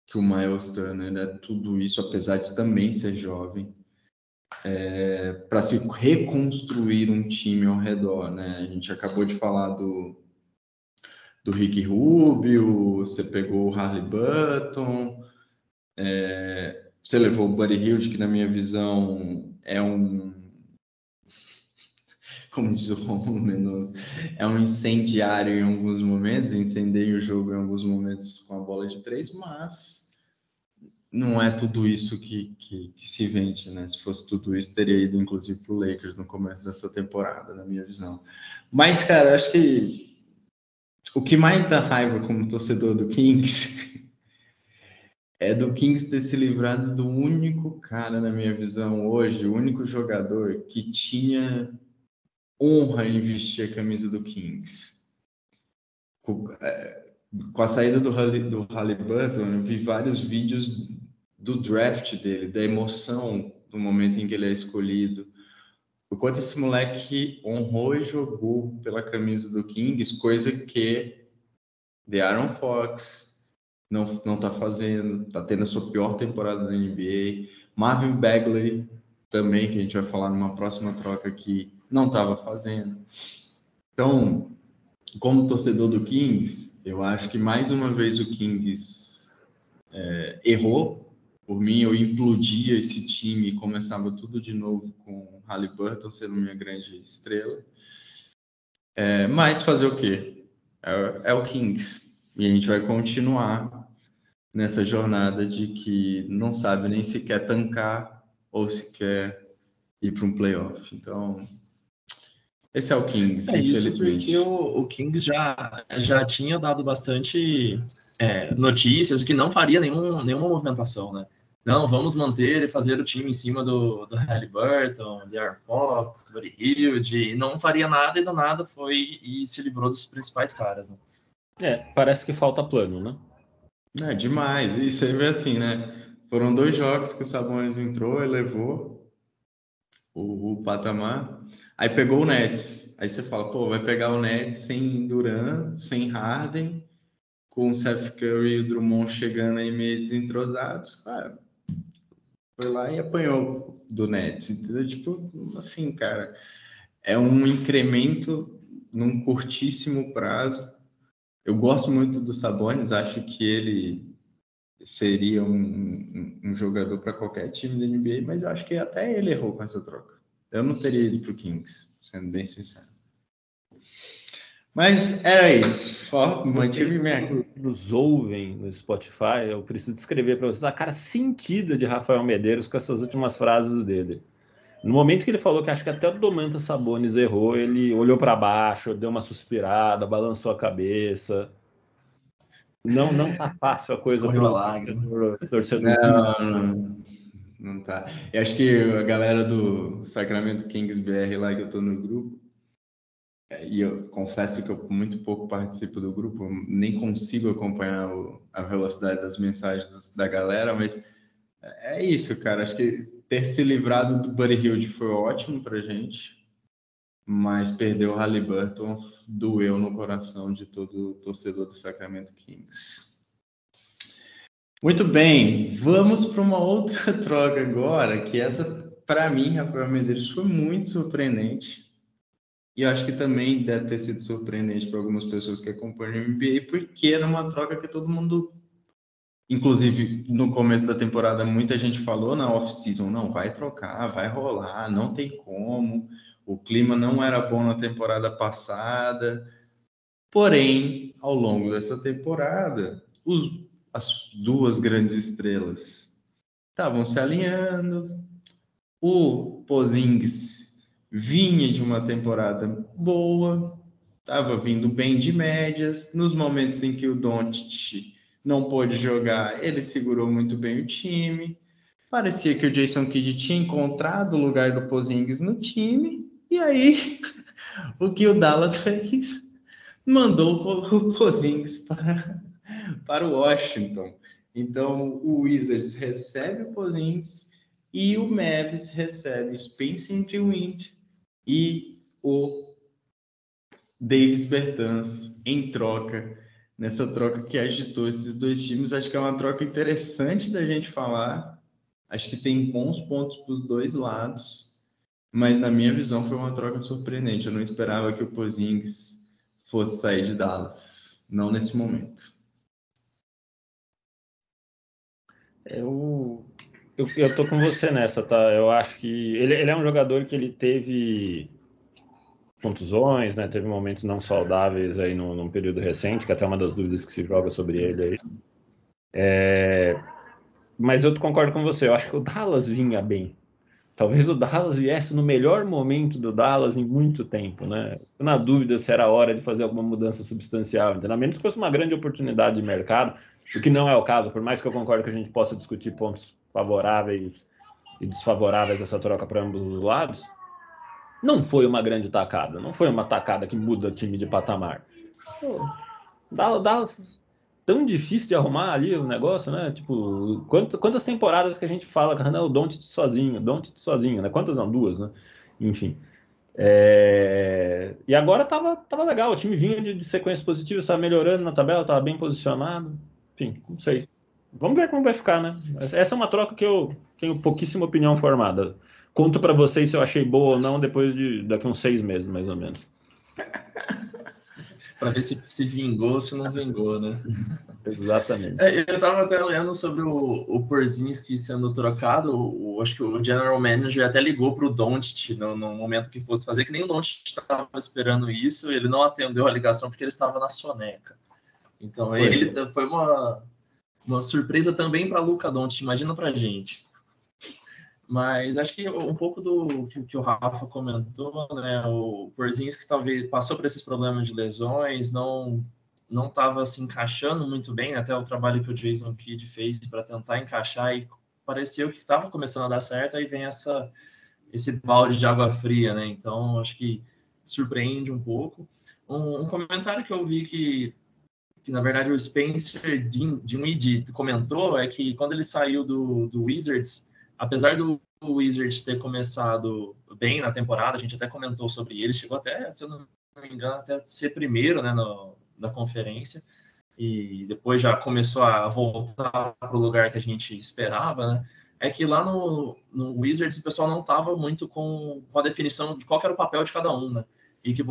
que o Miles Turner é tudo isso, apesar de também ser jovem, para se reconstruir um time ao redor, né? A gente acabou de falar do Ricky Rubio, você pegou o Halliburton, você levou o Buddy Hield, que na minha visão é um... como diz o Romulo Mendonça, é um incendiário em alguns momentos, incendeia o jogo em alguns momentos com a bola de três, mas não é tudo isso que se vende, né? Se fosse tudo isso, teria ido inclusive para o Lakers no começo dessa temporada, na minha visão. Mas, cara, acho que o que mais dá raiva como torcedor do Kings... é do Kings ter se livrado do único cara, na minha visão, hoje, o único jogador que tinha honra em vestir a camisa do Kings. Com a saída do Halliburton, eu vi vários vídeos do draft dele, da emoção do momento em que ele é escolhido. O quanto esse moleque honrou e jogou pela camisa do Kings, coisa que De'Aaron Fox, não tá fazendo, tá tendo a sua pior temporada da NBA. Marvin Bagley também, que a gente vai falar numa próxima troca, que não estava fazendo. Então, como torcedor do Kings, eu acho que mais uma vez o Kings errou. Por mim, eu implodia esse time e começava tudo de novo com Halliburton sendo minha grande estrela. Mas fazer o quê? É o Kings. E a gente vai continuar nessa jornada de que não sabe nem se quer tancar ou se quer ir para um playoff. Então, esse é o Kings, infelizmente. Isso porque o Kings já tinha dado bastante notícias de que não faria nenhuma movimentação, né? Não, vamos manter e fazer o time em cima do Halliburton, de Aaron Fox, Buddy Hield, não faria nada e do nada foi e se livrou dos principais caras, né? Parece que falta plano, né? Demais. E você vê assim, né? Foram 2 jogos que o Sabonis entrou, elevou o patamar. Aí pegou o Nets. Aí você fala, pô, vai pegar o Nets sem Durant, sem Harden, com o Seth Curry e o Drummond chegando aí meio desentrosados. Cara, foi lá e apanhou do Nets. Entendeu? Tipo, assim, cara, é um incremento num curtíssimo prazo. Eu gosto muito do Sabonis, acho que ele seria um jogador para qualquer time da NBA, mas eu acho que até ele errou com essa troca. Eu não teria ido para o Kings, sendo bem sincero. Mas era isso. Nos ouvem no Spotify, eu preciso descrever para vocês a cara sentida de Rafael Medeiros com essas últimas frases dele. No momento que ele falou que acho que até o Domantas Sabonis errou, ele olhou para baixo, deu uma suspirada, balançou a cabeça. Não tá fácil a coisa pro torcedor. Não tá. Eu acho que a galera do Sacramento Kings BR lá que eu tô no grupo, e eu confesso que eu muito pouco participo do grupo, nem consigo acompanhar a velocidade das mensagens da galera, mas é isso, cara. Acho que ter se livrado do Buddy Hield foi ótimo pra gente, mas perder o Halliburton doeu no coração de todo torcedor do Sacramento Kings. Muito bem, vamos para uma outra troca agora, que essa, para mim, Rafael Medeiros, foi muito surpreendente. E eu acho que também deve ter sido surpreendente para algumas pessoas que acompanham o NBA, porque era uma troca que todo mundo... Inclusive, no começo da temporada, muita gente falou na off-season, não, vai trocar, vai rolar, não tem como, o clima não era bom na temporada passada. Porém, ao longo dessa temporada, as duas grandes estrelas estavam se alinhando, o Porzingis vinha de uma temporada boa, estava vindo bem de médias, nos momentos em que o Doncic não pôde jogar, ele segurou muito bem o time, parecia que o Jason Kidd tinha encontrado o lugar do Porzingis no time, e aí o que o Dallas fez? Mandou o Porzingis para o Washington. Então o Wizards recebe o Porzingis e o Mavs recebe o Spencer Dinwiddie e o Davis Bertans em troca. Nessa troca que agitou esses dois times, acho que é uma troca interessante da gente falar. Acho que tem bons pontos para os dois lados, mas na minha visão foi uma troca surpreendente. Eu não esperava que o Porzingis fosse sair de Dallas, não nesse momento. Eu tô com você nessa, tá? Eu acho que ele é um jogador que ele teve... contusões, né? Teve momentos não saudáveis aí num período recente, que até é uma das dúvidas que se joga sobre ele aí. Mas eu concordo com você, eu acho que o Dallas vinha bem. Talvez o Dallas viesse no melhor momento do Dallas em muito tempo, né? Na dúvida se era hora de fazer alguma mudança substancial, a menos que fosse uma grande oportunidade de mercado, o que não é o caso, por mais que eu concordo que a gente possa discutir pontos favoráveis e desfavoráveis dessa troca para ambos os lados. Não foi uma grande tacada, não foi uma tacada que muda o time de patamar. Tão difícil de arrumar ali o negócio, né? Tipo, quantas temporadas que a gente fala, o Doncic sozinho, né? Quantas não? 2, né? Enfim. E agora tava legal, o time vinha de sequência positiva, estava melhorando na tabela, estava bem posicionado. Enfim, não sei. Vamos ver como vai ficar, né? Essa é uma troca que eu tenho pouquíssima opinião formada. Conto pra vocês se eu achei boa ou não depois de daqui uns 6 meses, mais ou menos. Pra ver se vingou ou se não vingou, né? Exatamente. Eu tava até olhando sobre o Porzingis sendo trocado. Acho que o General Manager até ligou pro Doncic no momento que fosse fazer, que nem o Doncic tava esperando isso. Ele não atendeu a ligação porque ele estava na soneca. Então foi uma surpresa também para Luka Dončić, imagina pra gente. Mas acho que um pouco do que o Rafa comentou, né? O Porzingis que talvez passou por esses problemas de lesões, não estava se encaixando muito bem, né? Até o trabalho que o Jason Kidd fez para tentar encaixar e pareceu que estava começando a dar certo, aí vem esse balde de água fria, né? Então acho que surpreende um pouco. Um comentário que eu vi que na verdade o Spencer Dinwiddie comentou é que quando ele saiu do Wizards, apesar do Wizards ter começado bem na temporada, a gente até comentou sobre ele, chegou até, se eu não me engano, até ser primeiro, né, na conferência, e depois já começou a voltar para o lugar que a gente esperava, né? É que lá no Wizards o pessoal não estava muito com a definição de qual era o papel de cada um, né? E que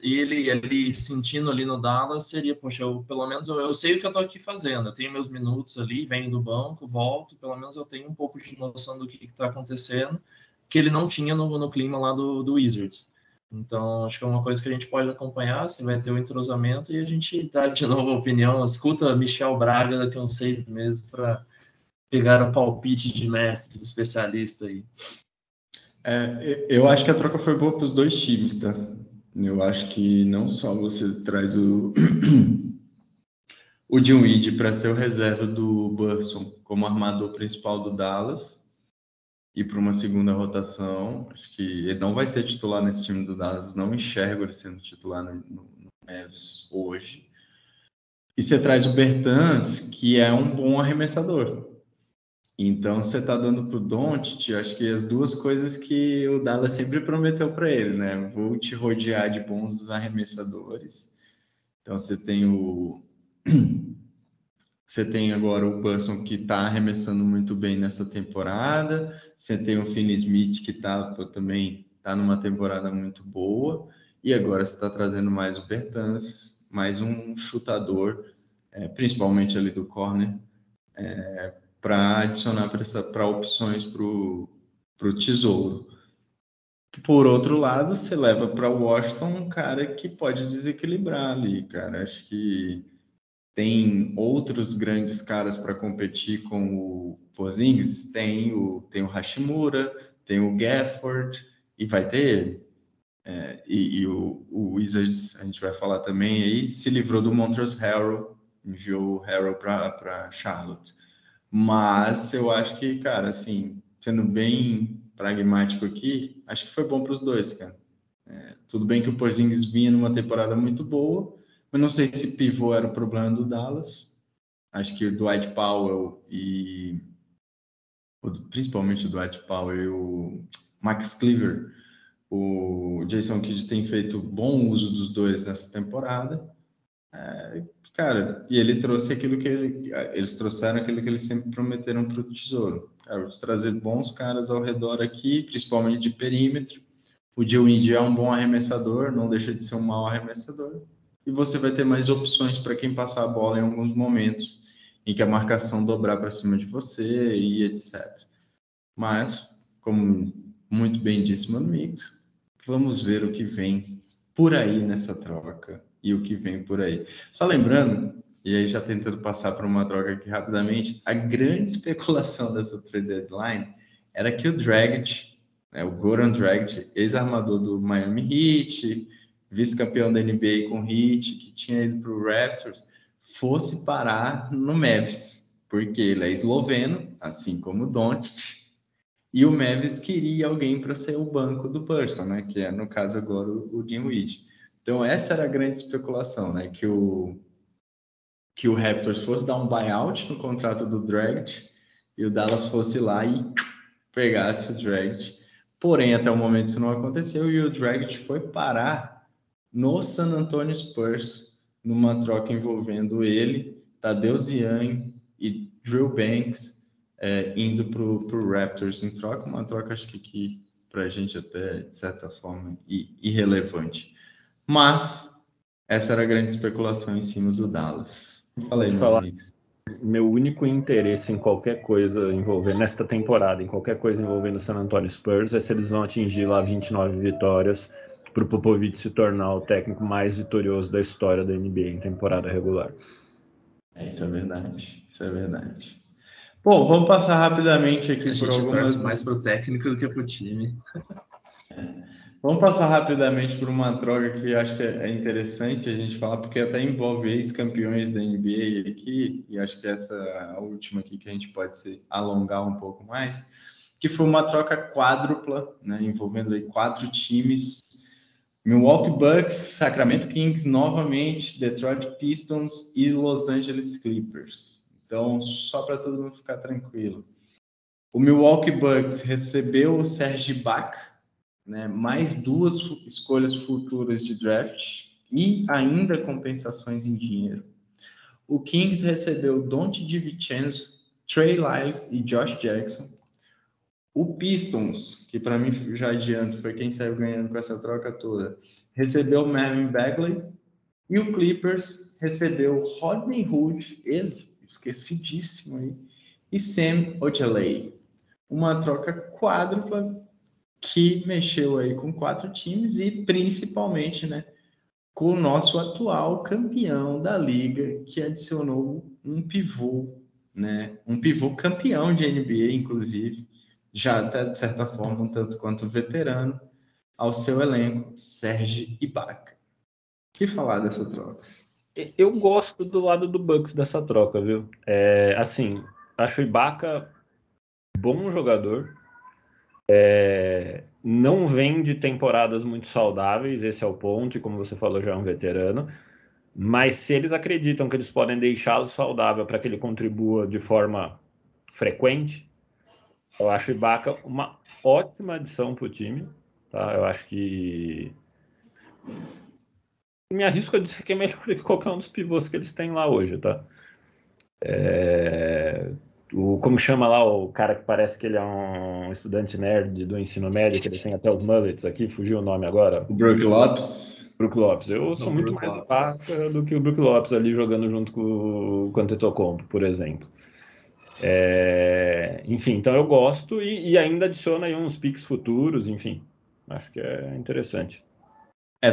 ele sentindo ali no Dallas seria, poxa, pelo menos eu sei o que eu tô aqui fazendo, eu tenho meus minutos ali, venho do banco, volto, pelo menos eu tenho um pouco de noção do que tá acontecendo, que ele não tinha no clima lá do Wizards. Então, acho que é uma coisa que a gente pode acompanhar, se assim, vai ter um entrosamento, e a gente dá de novo a opinião, escuta Michel Braga daqui a uns 6 meses para pegar o palpite de mestre, de especialista aí. Eu acho que a troca foi boa para os dois times, tá? Eu acho que não só você traz o Dinwiddie para ser o reserva do Burson como armador principal do Dallas e para uma segunda rotação. Acho que ele não vai ser titular nesse time do Dallas, não enxergo ele sendo titular no Mavs hoje. E você traz o Bertans, que é um bom arremessador. Então, você está dando para o Doncic, acho que as duas coisas que o Dallas sempre prometeu para ele, né? Vou te rodear de bons arremessadores. Então, você tem agora o Burson, que está arremessando muito bem nessa temporada. Você tem o Finney Smith, que também está numa temporada muito boa. E agora você está trazendo mais o Bertans, mais um chutador, principalmente ali do corner, para adicionar para opções para o Tesouro. Por outro lado, você leva para Washington um cara que pode desequilibrar ali, cara. Acho que tem outros grandes caras para competir com o Porzingis, tem o Hashimura, tem o Gafford, e vai ter ele. E o Wizards, a gente vai falar também, aí se livrou do Montrezl Harrell, enviou o Harrell para Charlotte. Mas eu acho que, cara, assim, sendo bem pragmático aqui, acho que foi bom para os dois, cara. Tudo bem que o Porzingis vinha numa temporada muito boa, mas não sei se pivô era o problema do Dallas. Acho que o Dwight Powell e... Principalmente o Dwight Powell e o Max Cleaver. O Jason Kidd tem feito bom uso dos dois nessa temporada. Cara, e ele trouxe aquilo que eles trouxeram, aquilo que eles sempre prometeram para o Tesouro. Cara, vou trazer bons caras ao redor aqui, principalmente de perímetro. O Joe Ingles é um bom arremessador, não deixa de ser um mau arremessador. E você vai ter mais opções para quem passar a bola em alguns momentos, em que a marcação dobrar para cima de você e etc. Mas, como muito bem disse Mano Mix, vamos ver o que vem por aí nessa troca. E o que vem por aí. Só lembrando, e aí já tentando passar para uma troca aqui rapidamente, a grande especulação dessa trade deadline era que o Dragić, o Goran Dragić, ex-armador do Miami Heat, vice-campeão da NBA com Heat, que tinha ido para o Raptors, fosse parar no Mavs, porque ele é esloveno, assim como o Doncic, e o Mavs queria alguém para ser o banco do Burson, né, que é, no caso, agora o Dinwiddie. Então, essa era a grande especulação, né? Que o Raptors fosse dar um buyout no contrato do Dragić e o Dallas fosse lá e pegasse o Dragić. Porém, até o momento isso não aconteceu e o Dragić foi parar no San Antonio Spurs numa troca envolvendo ele. Tadeusz Young e Drew Banks indo para o Raptors em troca, uma troca acho que para a gente até, de certa forma, irrelevante. Mas essa era a grande especulação em cima do Dallas. Fala aí, meu amigo. Meu único interesse em qualquer coisa envolvendo, nesta temporada, em qualquer coisa envolvendo o San Antonio Spurs, é se eles vão atingir lá 29 vitórias para o Popovich se tornar o técnico mais vitorioso da história da NBA em temporada regular. Isso é verdade, isso é verdade. Bom, vamos passar rapidamente aqui por algumas... A gente torce mais para o técnico do que para o time. Vamos passar rapidamente por uma troca que acho que é interessante a gente falar, porque até envolve ex-campeões da NBA aqui, e acho que essa é a última aqui que a gente pode se alongar um pouco mais, que foi uma troca quádrupla, né, envolvendo aí 4 times: Milwaukee Bucks, Sacramento Kings, novamente, Detroit Pistons e Los Angeles Clippers. Então, só para todo mundo ficar tranquilo. O Milwaukee Bucks recebeu o Serge Ibaka, né, mais 2 escolhas futuras de draft e ainda compensações em dinheiro. O Kings recebeu Donte DiVincenzo, Trey Lyles e Josh Jackson. O Pistons, que para mim já adianto, foi quem saiu ganhando com essa troca toda, recebeu Marvin Bagley. E o Clippers recebeu Rodney Hood, esquecidíssimo aí, e Sam Ojeleye. Uma troca quádrupla que mexeu aí com 4 times e principalmente, né, com o nosso atual campeão da liga, que adicionou um pivô, né, um pivô campeão de NBA, inclusive, já até de certa forma um tanto quanto veterano, ao seu elenco, Serge Ibaka. O que falar dessa troca? Eu gosto do lado do Bucks dessa troca, viu? Assim, acho o Ibaka bom jogador. Não vem de temporadas muito saudáveis, esse é o ponto, e como você falou, já é um veterano. Mas se eles acreditam que eles podem deixá-lo saudável para que ele contribua de forma frequente, eu acho o Ibaka uma ótima adição para o time. Tá? Eu acho que... me arrisco a dizer que é melhor do que qualquer um dos pivôs que eles têm lá hoje, tá? Como chama lá o cara que parece que ele é um estudante nerd do ensino médio, que ele tem até os mullets aqui, fugiu o nome agora. O Brook Lopes. Brook Lopes. Eu sou muito mais opaca do que o Brook Lopes ali jogando junto com o Antetokounmpo, por exemplo. Enfim, então eu gosto e ainda adiciona aí uns picks futuros, enfim. Acho que é interessante.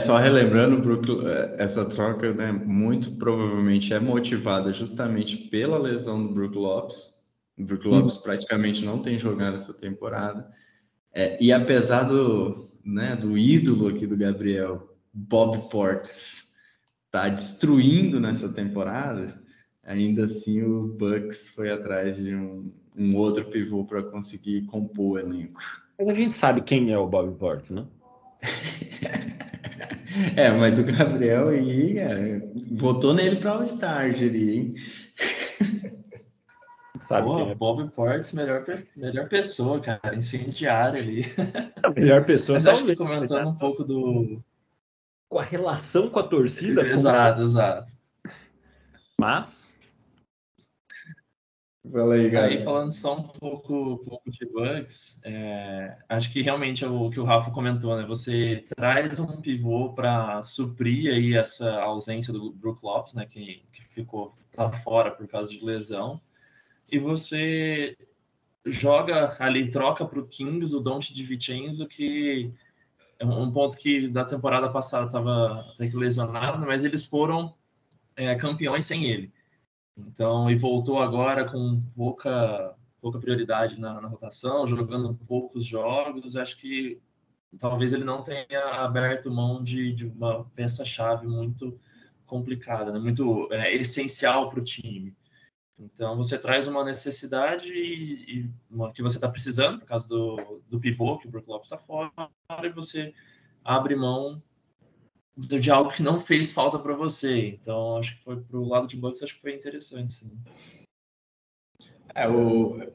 Só relembrando, Brooklyn, essa troca, né, muito provavelmente é motivada justamente pela lesão do Brook Lopes. O Brook Lopes praticamente não tem jogado essa temporada. E apesar do ídolo aqui do Gabriel, Bob Portis, tá destruindo nessa temporada, ainda assim o Bucks foi atrás de um outro pivô para conseguir compor o elenco. A gente sabe quem é o Bob Portis, né? Mas o Gabriel aí, cara, votou nele para o All-Star, hein? Sabe quem é? Bob Portis, melhor pessoa, cara, incendiário ali. A melhor pessoa. Mas acho que comentando um pouco do... com a relação com a torcida. Exato. Mas... Aí, falando só um pouco de Bucks, acho que realmente é o que o Rafa comentou, né? Você traz um pivô para suprir aí essa ausência do Brook Lopes, né? Que ficou fora por causa de lesão. E você joga ali, troca para o Kings o Donte DiVincenzo, que é um ponto que da temporada passada estava até que lesionado, mas eles foram campeões sem ele. Então, e voltou agora com pouca prioridade na rotação, jogando poucos jogos. Acho que talvez ele não tenha aberto mão de uma peça-chave muito complicada, né? Muito essencial para o time. Então, você traz uma necessidade e uma que você está precisando, por causa do pivô, que o Brook Lopes está fora, e você abre mão de algo que não fez falta para você. Então, acho que foi pro lado de Bucks, acho que foi interessante, sim.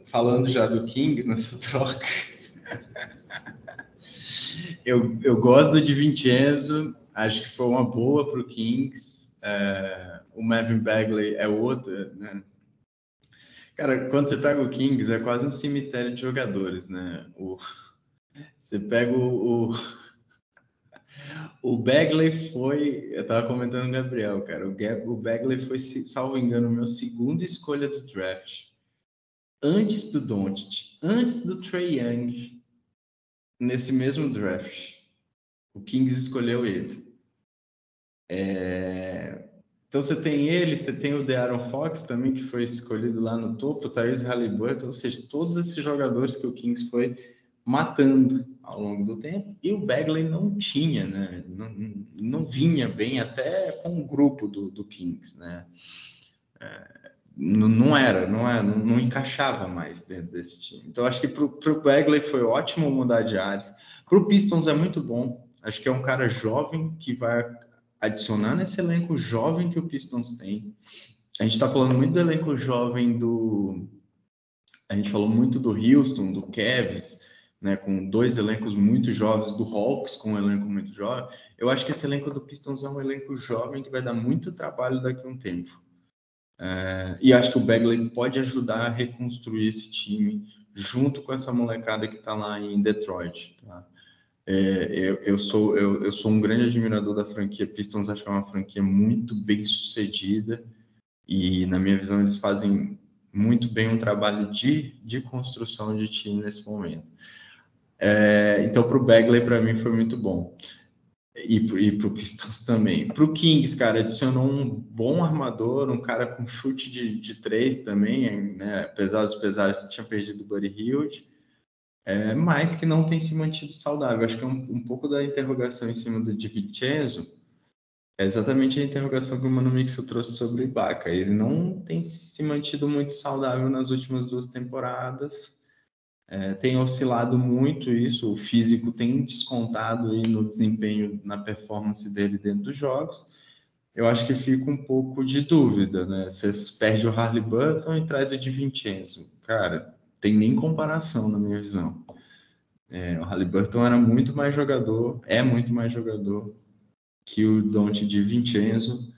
Falando já do Kings nessa troca, eu gosto do DiVincenzo, acho que foi uma boa pro Kings. o Marvin Bagley é outro, né? Cara, quando você pega o Kings, é quase um cemitério de jogadores, né? Você pega o Bagley foi... Eu tava comentando com o Gabriel, cara. O Bagley foi, salvo engano, o meu segunda escolha do draft. Antes do Doncic, antes do Trae Young, nesse mesmo draft. O Kings escolheu ele. Então você tem ele, você tem o De'Aaron Fox também, que foi escolhido lá no topo, o Therese Halliburton, ou seja, todos esses jogadores que o Kings foi matando ao longo do tempo. E o Bagley não tinha, né? Não vinha bem até com o grupo do Kings, né? Não encaixava mais dentro desse time. Então acho que pro Bagley foi ótimo mudar de áreas. Pro Pistons é muito bom. Acho que é um cara jovem que vai adicionar nesse elenco jovem que o Pistons tem. A gente está falando muito do elenco jovem do... A gente falou muito do Houston, do Cavs, né, com dois elencos muito jovens, do Hawks com um elenco muito jovem. Eu acho que esse elenco do Pistons é um elenco jovem que vai dar muito trabalho daqui a um tempo. E acho que o Bagley pode ajudar a reconstruir esse time junto com essa molecada que está lá em Detroit, tá? Eu sou um grande admirador da franquia Pistons, acho que é uma franquia muito bem sucedida e, na minha visão, eles fazem muito bem um trabalho de construção de time nesse momento. Então, para o Bagley, para mim, foi muito bom. E para o Pistons também. Para o Kings, cara, adicionou um bom armador, um cara com chute de três também, né? Apesar dos pesares, tinha perdido o Buddy Hield. Mas que não tem se mantido saudável. Acho que é um pouco da interrogação em cima do DiVincenzo, é exatamente a interrogação que o Mano Mix trouxe sobre o Ibaka. Ele não tem se mantido muito saudável nas últimas duas temporadas, tem oscilado muito isso, o físico tem descontado aí no desempenho, na performance dele dentro dos jogos. Eu acho que fica um pouco de dúvida, né? Você perde o Halliburton e traz o DiVincenzo, cara... Tem nem comparação, na minha visão. O Halliburton era muito mais jogador, é muito mais jogador que o Donte de Vincenzo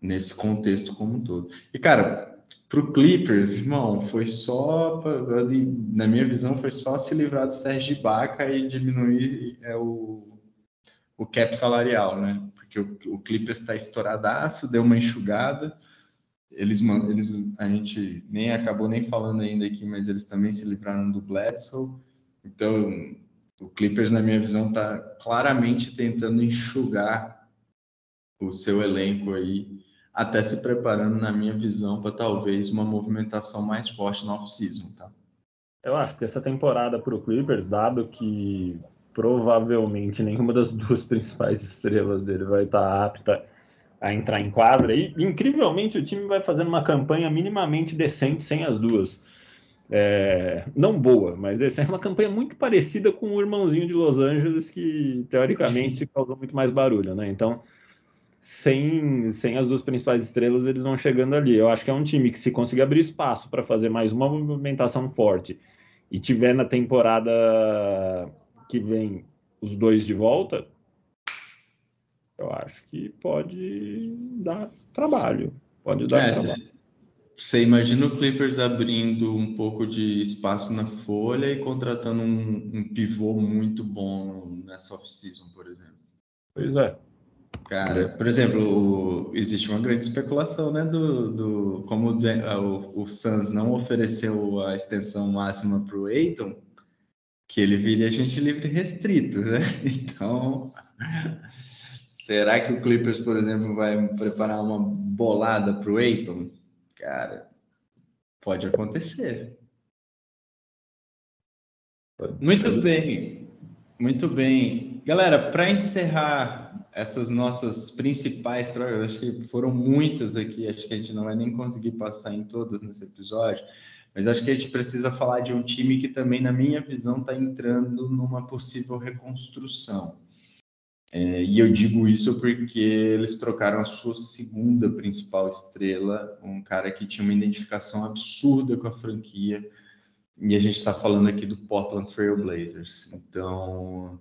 nesse contexto como um todo. E, cara, pro Clippers, irmão, foi só, na minha visão, foi só se livrar do Serge Ibaka e diminuir o cap salarial, né? Porque o Clippers tá estouradaço, deu uma enxugada. Eles, a gente nem acabou nem falando ainda aqui, mas eles também se livraram do Bledsoe. Então, o Clippers, na minha visão, está claramente tentando enxugar o seu elenco aí, até se preparando, na minha visão, para talvez uma movimentação mais forte na off-season, tá? Eu acho que essa temporada para o Clippers, dado que provavelmente nenhuma das duas principais estrelas dele vai estar apta a entrar em quadra, e incrivelmente o time vai fazendo uma campanha minimamente decente sem as duas, não boa, mas decente, uma campanha muito parecida com o irmãozinho de Los Angeles, que teoricamente causou muito mais barulho, né? Então sem as duas principais estrelas eles vão chegando ali. Eu acho que é um time que, se conseguir abrir espaço para fazer mais uma movimentação forte e tiver na temporada que vem os dois de volta, eu acho que pode dar trabalho. Pode dar trabalho. Você imagina o Clippers abrindo um pouco de espaço na folha e contratando um pivô muito bom nessa off-season, por exemplo. Pois é. Cara, por exemplo, existe uma grande especulação, né? Como o Suns não ofereceu a extensão máxima para o Ayton, que ele viria agente livre restrito, né? Então... Será que o Clippers, por exemplo, vai preparar uma bolada para o Ayton? Cara, pode acontecer. Muito bem. Galera, para encerrar essas nossas principais trocas, acho que foram muitas aqui, acho que a gente não vai nem conseguir passar em todas nesse episódio, mas acho que a gente precisa falar de um time que também, na minha visão, está entrando numa possível reconstrução. E eu digo isso porque eles trocaram a sua segunda principal estrela, um cara que tinha uma identificação absurda com a franquia, e a gente está falando aqui do Portland Trail Blazers. Então,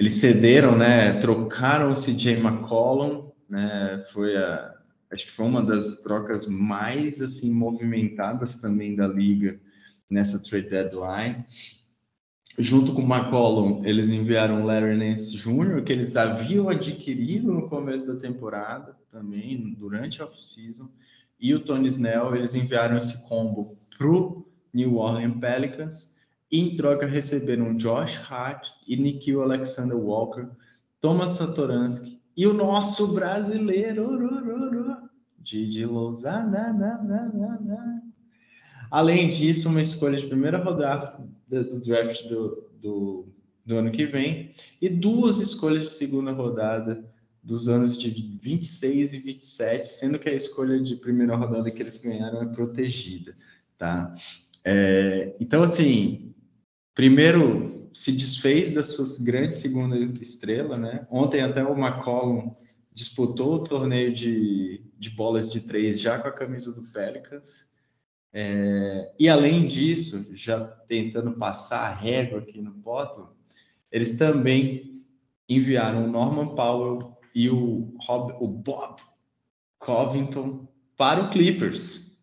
Eles cederam, né? Trocaram o CJ McCollum, né? Foi a, acho que foi uma das trocas mais assim movimentadas também da liga nessa trade deadline. Junto com o McCollum, eles enviaram o Larry Nance Jr., que eles haviam adquirido no começo da temporada, também durante a off-season, e o Tony Snell. Eles enviaram esse combo para o New Orleans Pelicans, e em troca receberam Josh Hart e Nickeil Alexander-Walker, Thomas Satoransky e o nosso brasileiro, Gigi Lousada. Além disso, uma escolha de primeira rodada do draft do ano que vem e duas escolhas de segunda rodada dos anos de 26 e 27, sendo que a escolha de primeira rodada que eles ganharam é protegida, tá? Então, assim, primeiro se desfez da sua grande segunda estrela, né? Ontem até o McCollum disputou o torneio de bolas de três já com a camisa do Pelicans. E além disso, já tentando passar a régua aqui no pódio, eles também enviaram o Norman Powell e o Bob Covington para o Clippers,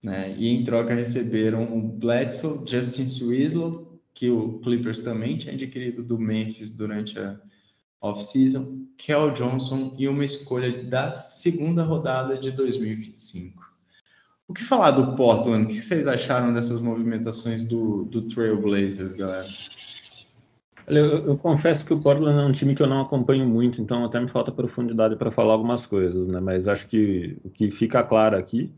né? E em troca receberam o Bledsoe, Justin Winslow, que o Clippers também tinha adquirido do Memphis durante a off-season, Kel Johnson e uma escolha da segunda rodada de 2025. O que falar do Portland? O que vocês acharam dessas movimentações do Trailblazers, galera? Olha, eu confesso que o Portland é um time que eu não acompanho muito, então até me falta profundidade para falar algumas coisas, né? Mas acho que o que fica claro aqui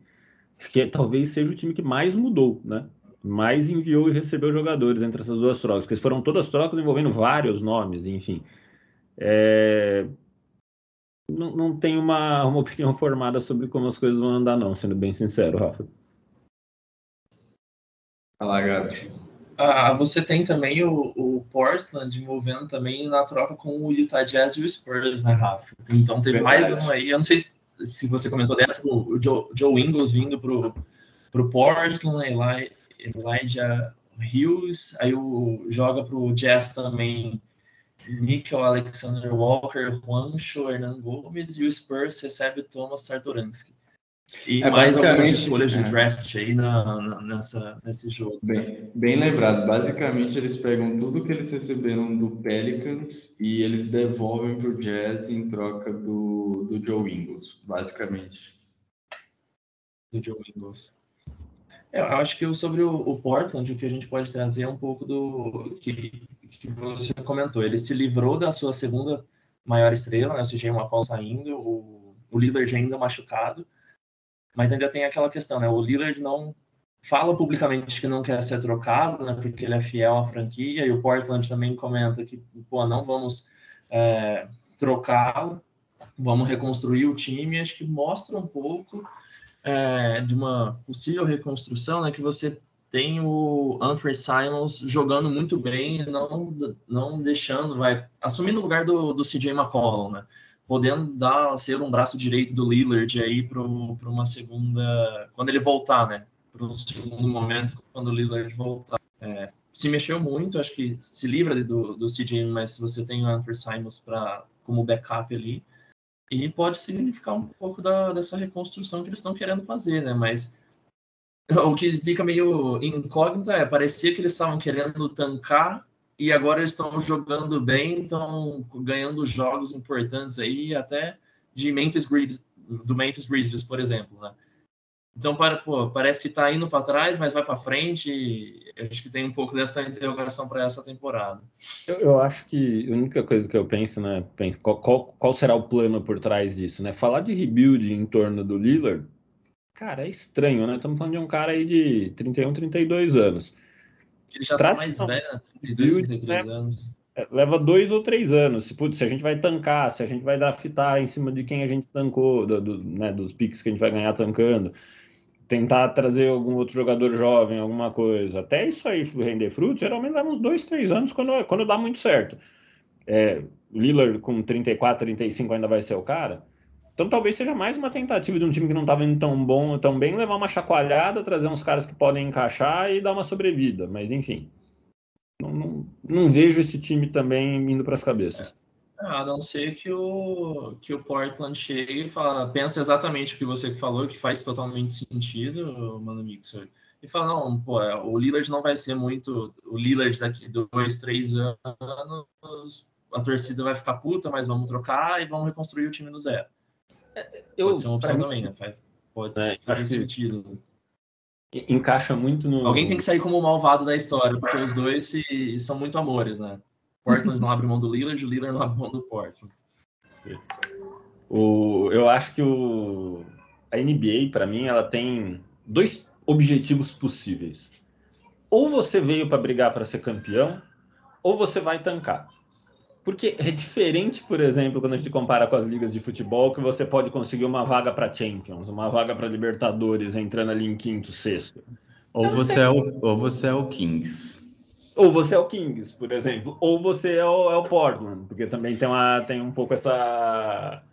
é que talvez seja o time que mais mudou, né? Mais enviou e recebeu jogadores entre essas duas trocas, porque foram todas trocas envolvendo vários nomes, enfim. Não tem uma opinião formada sobre como as coisas vão andar, não, sendo bem sincero, Rafa. Fala, Gabi. Você tem também o Portland movendo também na troca com o Utah Jazz e o Spurs, né, Rafa? Então teve mais uma aí, eu não sei se você comentou dessa, o Joe Ingles vindo pro Portland, Elijah Hughes, aí joga pro Jazz também, Nickeil Alexander-Walker, Juancho, Hernan Gomes, e o Spurs recebe Thomas Satoransky. E mais algumas escolhas de draft aí nesse jogo. Bem lembrado. Basicamente, eles pegam tudo que eles receberam do Pelicans e eles devolvem para o Jazz em troca do Joe Ingles, basicamente. Do Joe Ingles. Eu acho que sobre o Portland, o que a gente pode trazer é um pouco do que você comentou. Ele se livrou da sua segunda maior estrela, né? O CJ McCollum saindo, o Lillard ainda machucado, mas ainda tem aquela questão, né? O Lillard não fala publicamente que não quer ser trocado, né? Porque ele é fiel à franquia, e o Portland também comenta que, pô, não vamos trocá-lo, vamos reconstruir o time. Acho que mostra um pouco de uma possível reconstrução, né? Que você tem o Anfernee Simons jogando muito bem, não deixando, assumindo o lugar do CJ McCollum, né? Podendo ser um braço direito do Lillard aí para uma segunda, quando ele voltar, né? Para um segundo momento, quando o Lillard voltar. Se mexeu muito, acho que se livra do CJ, mas você tem o Anfernee Simons como backup ali. E pode significar um pouco dessa reconstrução que eles estão querendo fazer, né? Mas o que fica meio incógnito parecia que eles estavam querendo tancar e agora eles estão jogando bem, estão ganhando jogos importantes aí, até do Memphis Grizzlies, por exemplo, né? Então, parece que está indo para trás, mas vai para frente. E acho que tem um pouco dessa interrogação para essa temporada. Eu acho que a única coisa que eu penso, né? Qual será o plano por trás disso, né? Falar de rebuild em torno do Lillard, cara, é estranho, né? Estamos falando de um cara aí de 31, 32 anos. Ele já está mais velho, né? 32, 33 anos. Leva 2 ou 3 anos. Se a gente vai tancar, se a gente vai draftar em cima de quem a gente tancou, né, dos picks que a gente vai ganhar tancando, tentar trazer algum outro jogador jovem, alguma coisa, até isso aí render frutos, geralmente leva uns 2, 3 anos quando dá muito certo. Lillard com 34, 35 ainda vai ser o cara. Então talvez seja mais uma tentativa de um time que não estava indo tão bom, tão bem, levar uma chacoalhada, trazer uns caras que podem encaixar e dar uma sobrevida, mas enfim. Não vejo esse time também indo para as cabeças. A não ser que o Portland chegue e fala, pensa exatamente o que você falou, que faz totalmente sentido, Mano Mixer, e fala, não, pô, o Lillard não vai ser muito... O Lillard daqui 2-3 anos, a torcida vai ficar puta, mas vamos trocar e vamos reconstruir o time do zero. Pode ser uma opção também, né? Pode fazer sentido. Encaixa muito no... Alguém tem que sair como o malvado da história, porque os dois são muito amores, né? Portland não abre mão do Lillard, o Lillard não abre mão do Portland. Eu acho que a NBA, para mim, ela tem dois objetivos possíveis. Ou você veio para brigar para ser campeão, ou você vai tancar. Porque é diferente, por exemplo, quando a gente compara com as ligas de futebol, que você pode conseguir uma vaga para Champions, uma vaga para Libertadores, entrando ali em quinto, sexto. Ou você é o Kings. Ou você é o Kings, por exemplo, ou você é o Portland, porque também tem um pouco essa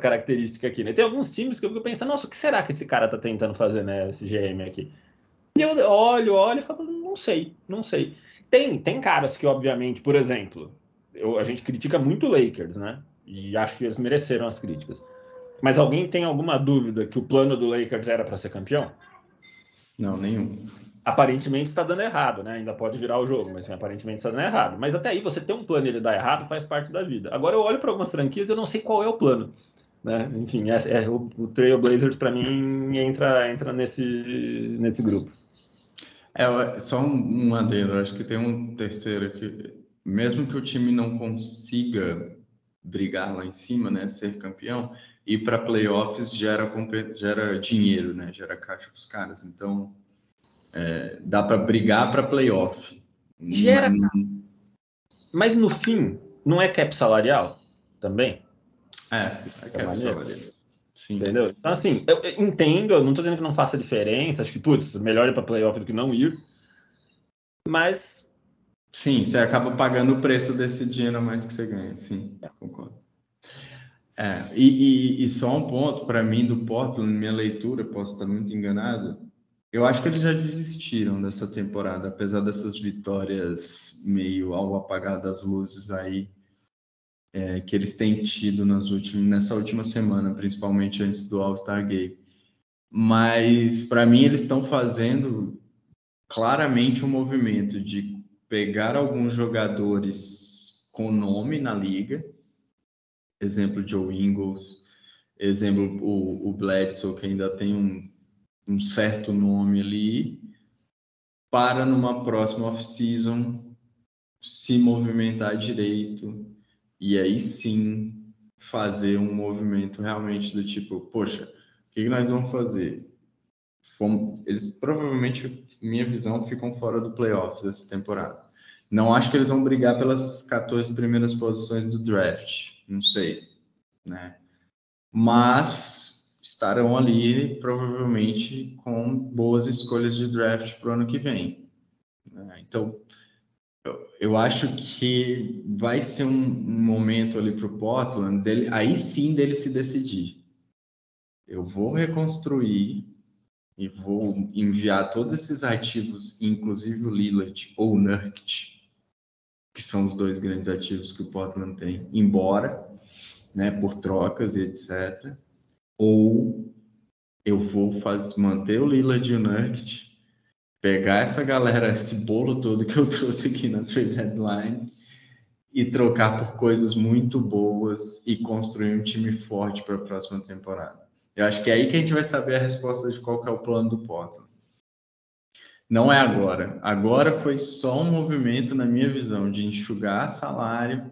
característica aqui, né? Tem alguns times que eu fico pensando, nossa, o que será que esse cara tá tentando fazer, né, esse GM aqui? E eu olho e falo, não sei. Tem caras que, obviamente, por exemplo, a gente critica muito o Lakers, né? E acho que eles mereceram as críticas. Mas alguém tem alguma dúvida que o plano do Lakers era para ser campeão? Não, nenhum. Aparentemente está dando errado, né? Ainda pode virar o jogo, mas assim, aparentemente está dando errado. Mas até aí você ter um plano e ele dar errado faz parte da vida. Agora eu olho para algumas franquias e eu não sei qual é o plano, né? Enfim, o Trail Blazers para mim entra nesse grupo. Só um adendo, acho que tem um terceiro aqui. Mesmo que o time não consiga brigar lá em cima, né? Ser campeão, ir para playoffs gera dinheiro, né? Gera caixa para os caras, então... dá para brigar para playoff. Mas no fim, não é cap salarial também? É cap salarial. Sim. Entendeu? Então, assim, eu entendo, eu não estou dizendo que não faça diferença, acho que, melhor ir para playoff do que não ir, mas... Sim, você acaba pagando o preço desse dinheiro a mais que você ganha, sim, concordo. E só um ponto, para mim, do Portland, minha leitura, posso estar muito enganado, eu acho que eles já desistiram dessa temporada, apesar dessas vitórias meio ao apagar das luzes aí que eles têm tido nessa última semana, principalmente antes do All-Star Game. Mas, para mim, eles estão fazendo claramente um movimento de pegar alguns jogadores com nome na liga, exemplo Joe Ingles, exemplo o Bledsoe, que ainda tem um certo nome ali, para numa próxima off-season se movimentar direito e aí sim fazer um movimento realmente do tipo, poxa, o que nós vamos fazer? Eles provavelmente, minha visão, ficam fora do playoffs essa temporada. Não acho que eles vão brigar pelas 14 primeiras posições do draft, não sei, né? Mas estarão ali, provavelmente, com boas escolhas de draft para o ano que vem. Então, eu acho que vai ser um momento ali para o Portland, aí sim dele se decidir. Eu vou reconstruir e vou enviar todos esses ativos, inclusive o Lillard ou o Nurkic, que são os dois grandes ativos que o Portland tem, embora, né, por trocas e etc., ou eu vou manter o Lillard e o Nurkic, pegar essa galera, esse bolo todo que eu trouxe aqui na trade deadline e trocar por coisas muito boas e construir um time forte para a próxima temporada. Eu acho que é aí que a gente vai saber a resposta de qual que é o plano do Portland. Não é agora. Agora foi só um movimento, na minha visão, de enxugar salário,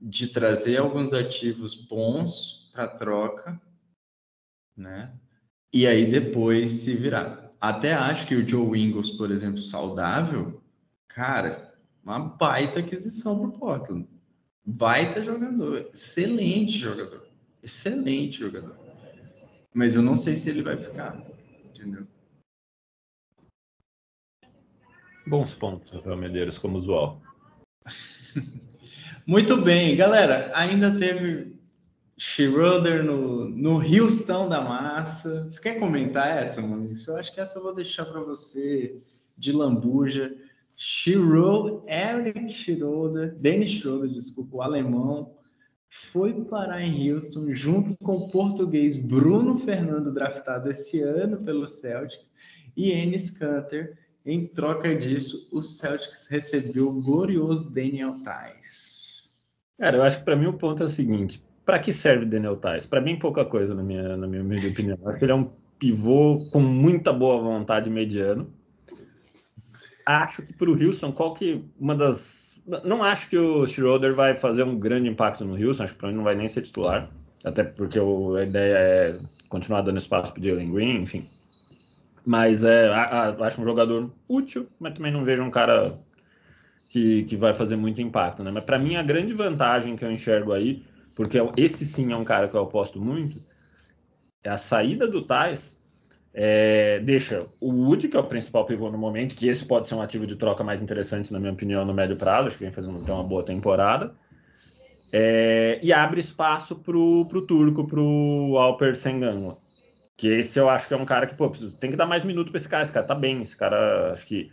de trazer alguns ativos bons para troca, né? E aí depois se virar. Até acho que o Joe Ingles, por exemplo, saudável, cara, uma baita aquisição pro Portland. Baita jogador, excelente jogador. Mas eu não sei se ele vai ficar, entendeu? Bons pontos, Rafael Medeiros, como usual. Muito bem, galera, ainda teve Schroeder no Houston da massa. Você quer comentar essa, mano? Eu acho que essa eu vou deixar para você de lambuja. Schroeder, Eric Schroeder, Dennis Schroeder, desculpa, o alemão, foi parar em Houston junto com o português Bruno Fernando, draftado esse ano pelo Celtics, e Enes Kanter. Em troca disso, o Celtics recebeu o glorioso Daniel Theis. Cara, eu acho que para mim o ponto é o seguinte, para que serve Daniel Theis? Para mim pouca coisa, na minha opinião. Acho que ele é um pivô com muita boa vontade mediano. Acho que para o Houston, não acho que o Schroeder vai fazer um grande impacto no Houston, acho que para mim não vai nem ser titular, até porque a ideia é continuar dando espaço para o Jalen Green, enfim. Mas acho um jogador útil, mas também não vejo um cara que vai fazer muito impacto, né? Mas para mim a grande vantagem que eu enxergo aí, porque esse sim é um cara que eu aposto muito, é a saída do Theis, deixa o Wood, que é o principal pivô no momento, que esse pode ser um ativo de troca mais interessante, na minha opinião, no médio prazo, acho que vem fazendo uma boa temporada, e abre espaço pro turco, pro Alper Sengun. Que esse eu acho que é um cara que, tem que dar mais minuto para esse cara tá bem, esse cara, acho que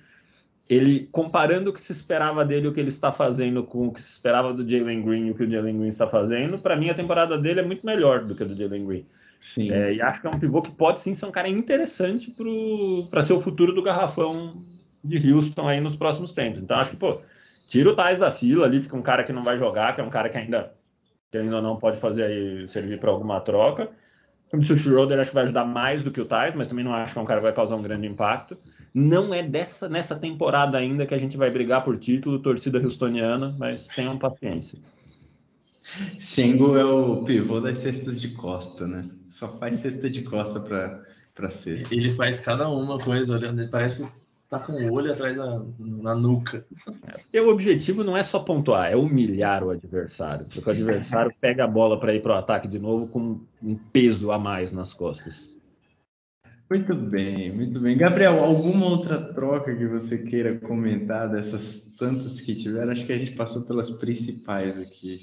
ele, comparando o que se esperava dele, o que ele está fazendo com o que se esperava do Jalen Green, o que o Jalen Green está fazendo, para mim a temporada dele é muito melhor do que a do Jalen Green. Sim. E acho que é um pivô que pode sim ser um cara interessante para ser o futuro do garrafão de Houston aí nos próximos tempos. Então acho que, tira o Theis da fila ali, fica um cara que não vai jogar, que é um cara que ainda não pode fazer aí, servir para alguma troca. O Schroeder acho que vai ajudar mais do que o Theis, mas também não acho que é um cara que vai causar um grande impacto. Não é nessa temporada ainda que a gente vai brigar por título, torcida houstoniana, mas tenham paciência. Xingu é o pivô das cestas de costa, né? Só faz cesta de costa para cesta. Ele faz cada uma coisa, olhando, parece que tá com o olho atrás na nuca. E o objetivo não é só pontuar, é humilhar o adversário, porque o adversário pega a bola para ir para o ataque de novo com um peso a mais nas costas. Muito bem, muito bem. Gabriel, alguma outra troca que você queira comentar dessas tantas que tiveram? Acho que a gente passou pelas principais aqui.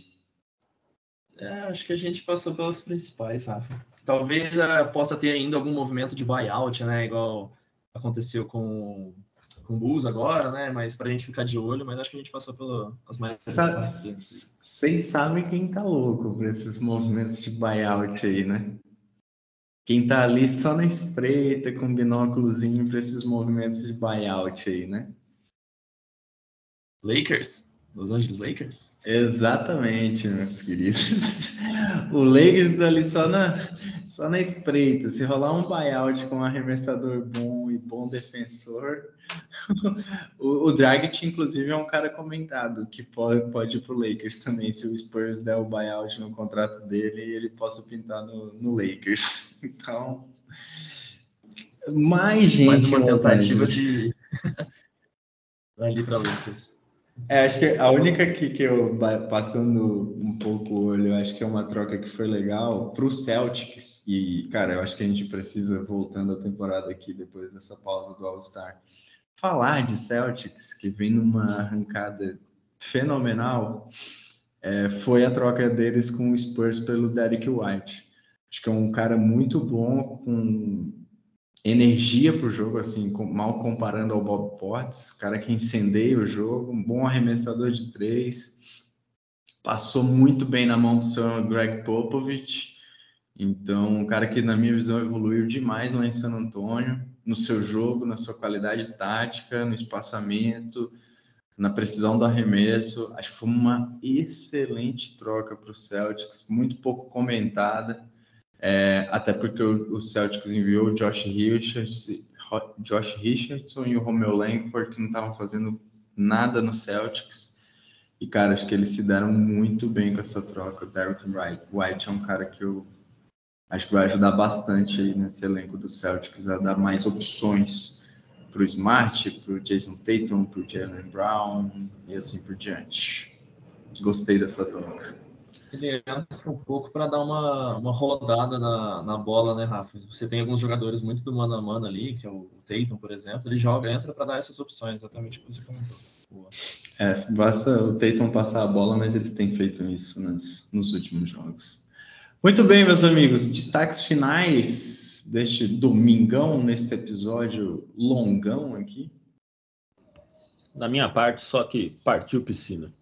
Acho que a gente passou pelas principais, Rafa. Talvez possa ter ainda algum movimento de buyout, né? Igual aconteceu com o Bulls agora, né? Mas pra gente ficar de olho, mas acho que a gente passou pelas mais... Vocês sabem quem tá louco por esses movimentos de buyout aí, né? Quem tá ali só na espreita, com binóculozinho pra esses movimentos de buyout aí, né? Lakers? Los Angeles Lakers? Exatamente, meus queridos. O Lakers tá ali só na espreita. Se rolar um buyout com um arremessador bom e bom defensor, o Dragić, inclusive, é um cara comentado que pode ir pro Lakers também, se o Spurs der o buyout no contrato dele e ele possa pintar no Lakers. Então, mais uma tentativa de... Vai ali pra Lakers. Acho que a única que eu, passando um pouco o olho, acho que é uma troca que foi legal para o Celtics, e, cara, eu acho que a gente precisa, voltando à temporada aqui, depois dessa pausa do All-Star, falar de Celtics, que vem numa arrancada fenomenal, foi a troca deles com o Spurs pelo Derrick White. Acho que é um cara muito bom, com energia para o jogo, assim, mal comparando ao Bob Portis, cara que incendeia o jogo, um bom arremessador de três, passou muito bem na mão do seu Greg Popovich, então um cara que, na minha visão, evoluiu demais lá em San Antonio, no seu jogo, na sua qualidade tática, no espaçamento, na precisão do arremesso. Acho que foi uma excelente troca para o Celtics, muito pouco comentada, até porque o Celtics enviou o Josh Richardson e o Romeo Langford, que não estavam fazendo nada no Celtics, e, cara, acho que eles se deram muito bem com essa troca. O Derrick White é um cara que eu acho que vai ajudar bastante aí nesse elenco do Celtics, a dar mais opções para o Smart, para o Jason Tatum, para o Jaylen Brown e assim por diante. Gostei dessa troca. Ele entra um pouco para dar uma rodada na bola, né, Rafa? Você tem alguns jogadores muito do mano a mano ali, que é o Tatum, por exemplo, ele entra para dar essas opções, exatamente o que você comentou. Boa. Basta o Tatum passar a bola, mas eles têm feito isso nos últimos jogos. Muito bem, meus amigos, destaques finais deste domingão, nesse episódio longão aqui. Da minha parte, só que partiu piscina.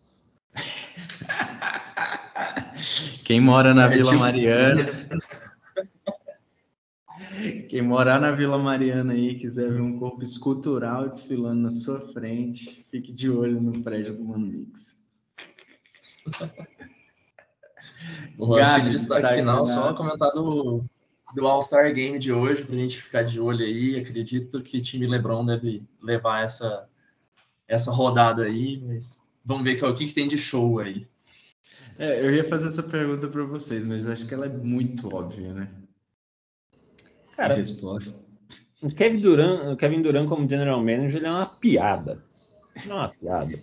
Quem mora na Vila Mariana... Quem morar na Vila Mariana aí, quiser ver um corpo escultural desfilando na sua frente, fique de olho no prédio do Mano Mix. O Gabi, destaque final, só comentar do All-Star Game de hoje, pra gente ficar de olho aí. Acredito que o time LeBron deve levar essa rodada aí, mas vamos ver o que tem de show aí. Eu ia fazer essa pergunta para vocês, mas acho que ela é muito óbvia, né? Cara, resposta. O Kevin Durant como general manager, ele é uma piada. Ele é uma piada.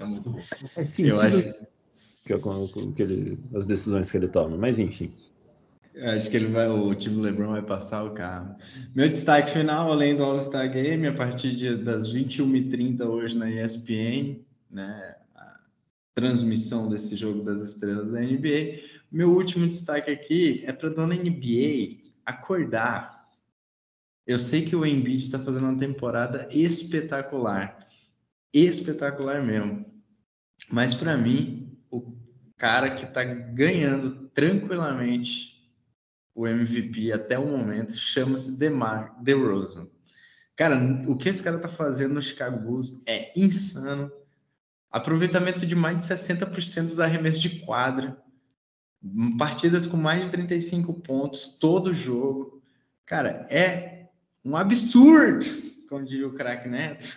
É muito bom. É sentido, eu acho, as decisões que ele toma, mas enfim. Eu acho que o time LeBron vai passar o carro. Meu destaque final, além do All-Star Game, a partir das 21h30 hoje na ESPN, né, a transmissão desse jogo das estrelas da NBA. Meu último destaque aqui é para dona NBA acordar. Eu sei que o Embiid está fazendo uma temporada espetacular. Espetacular mesmo. Mas para mim, o cara que está ganhando tranquilamente o MVP até o momento chama-se DeMar DeRozan. Cara, o que esse cara está fazendo no Chicago Bulls é insano. Aproveitamento de mais de 60% dos arremessos de quadra. Partidas com mais de 35 pontos, todo jogo. Cara, é um absurdo, como diria o craque Neto,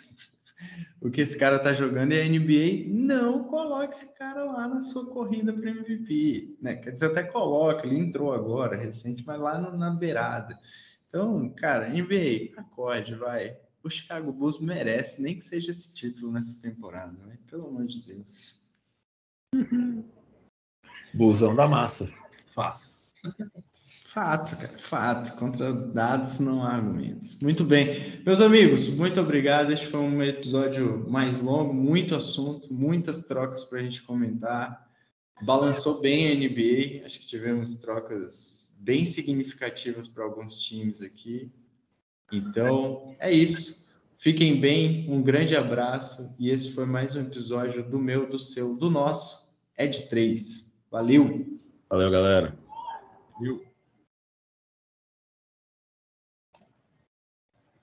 o que esse cara tá jogando. E a NBA não coloca esse cara lá na sua corrida para MVP, né? Quer dizer, até coloca, ele entrou agora, recente, mas lá na beirada. Então, cara, NBA, acorde, vai. O Chicago Bulls merece, nem que seja esse título nessa temporada, né? Pelo amor de Deus. Bulsão da massa. Fato. Fato, cara. Fato. Contra dados não há argumentos. Muito bem. Meus amigos, muito obrigado. Este foi um episódio mais longo, muito assunto, muitas trocas para a gente comentar. Balançou bem a NBA. Acho que tivemos trocas bem significativas para alguns times aqui. Então, é isso. Fiquem bem. Um grande abraço. E esse foi mais um episódio do meu, do seu, do nosso. É de 3. Valeu! Valeu, galera! Valeu!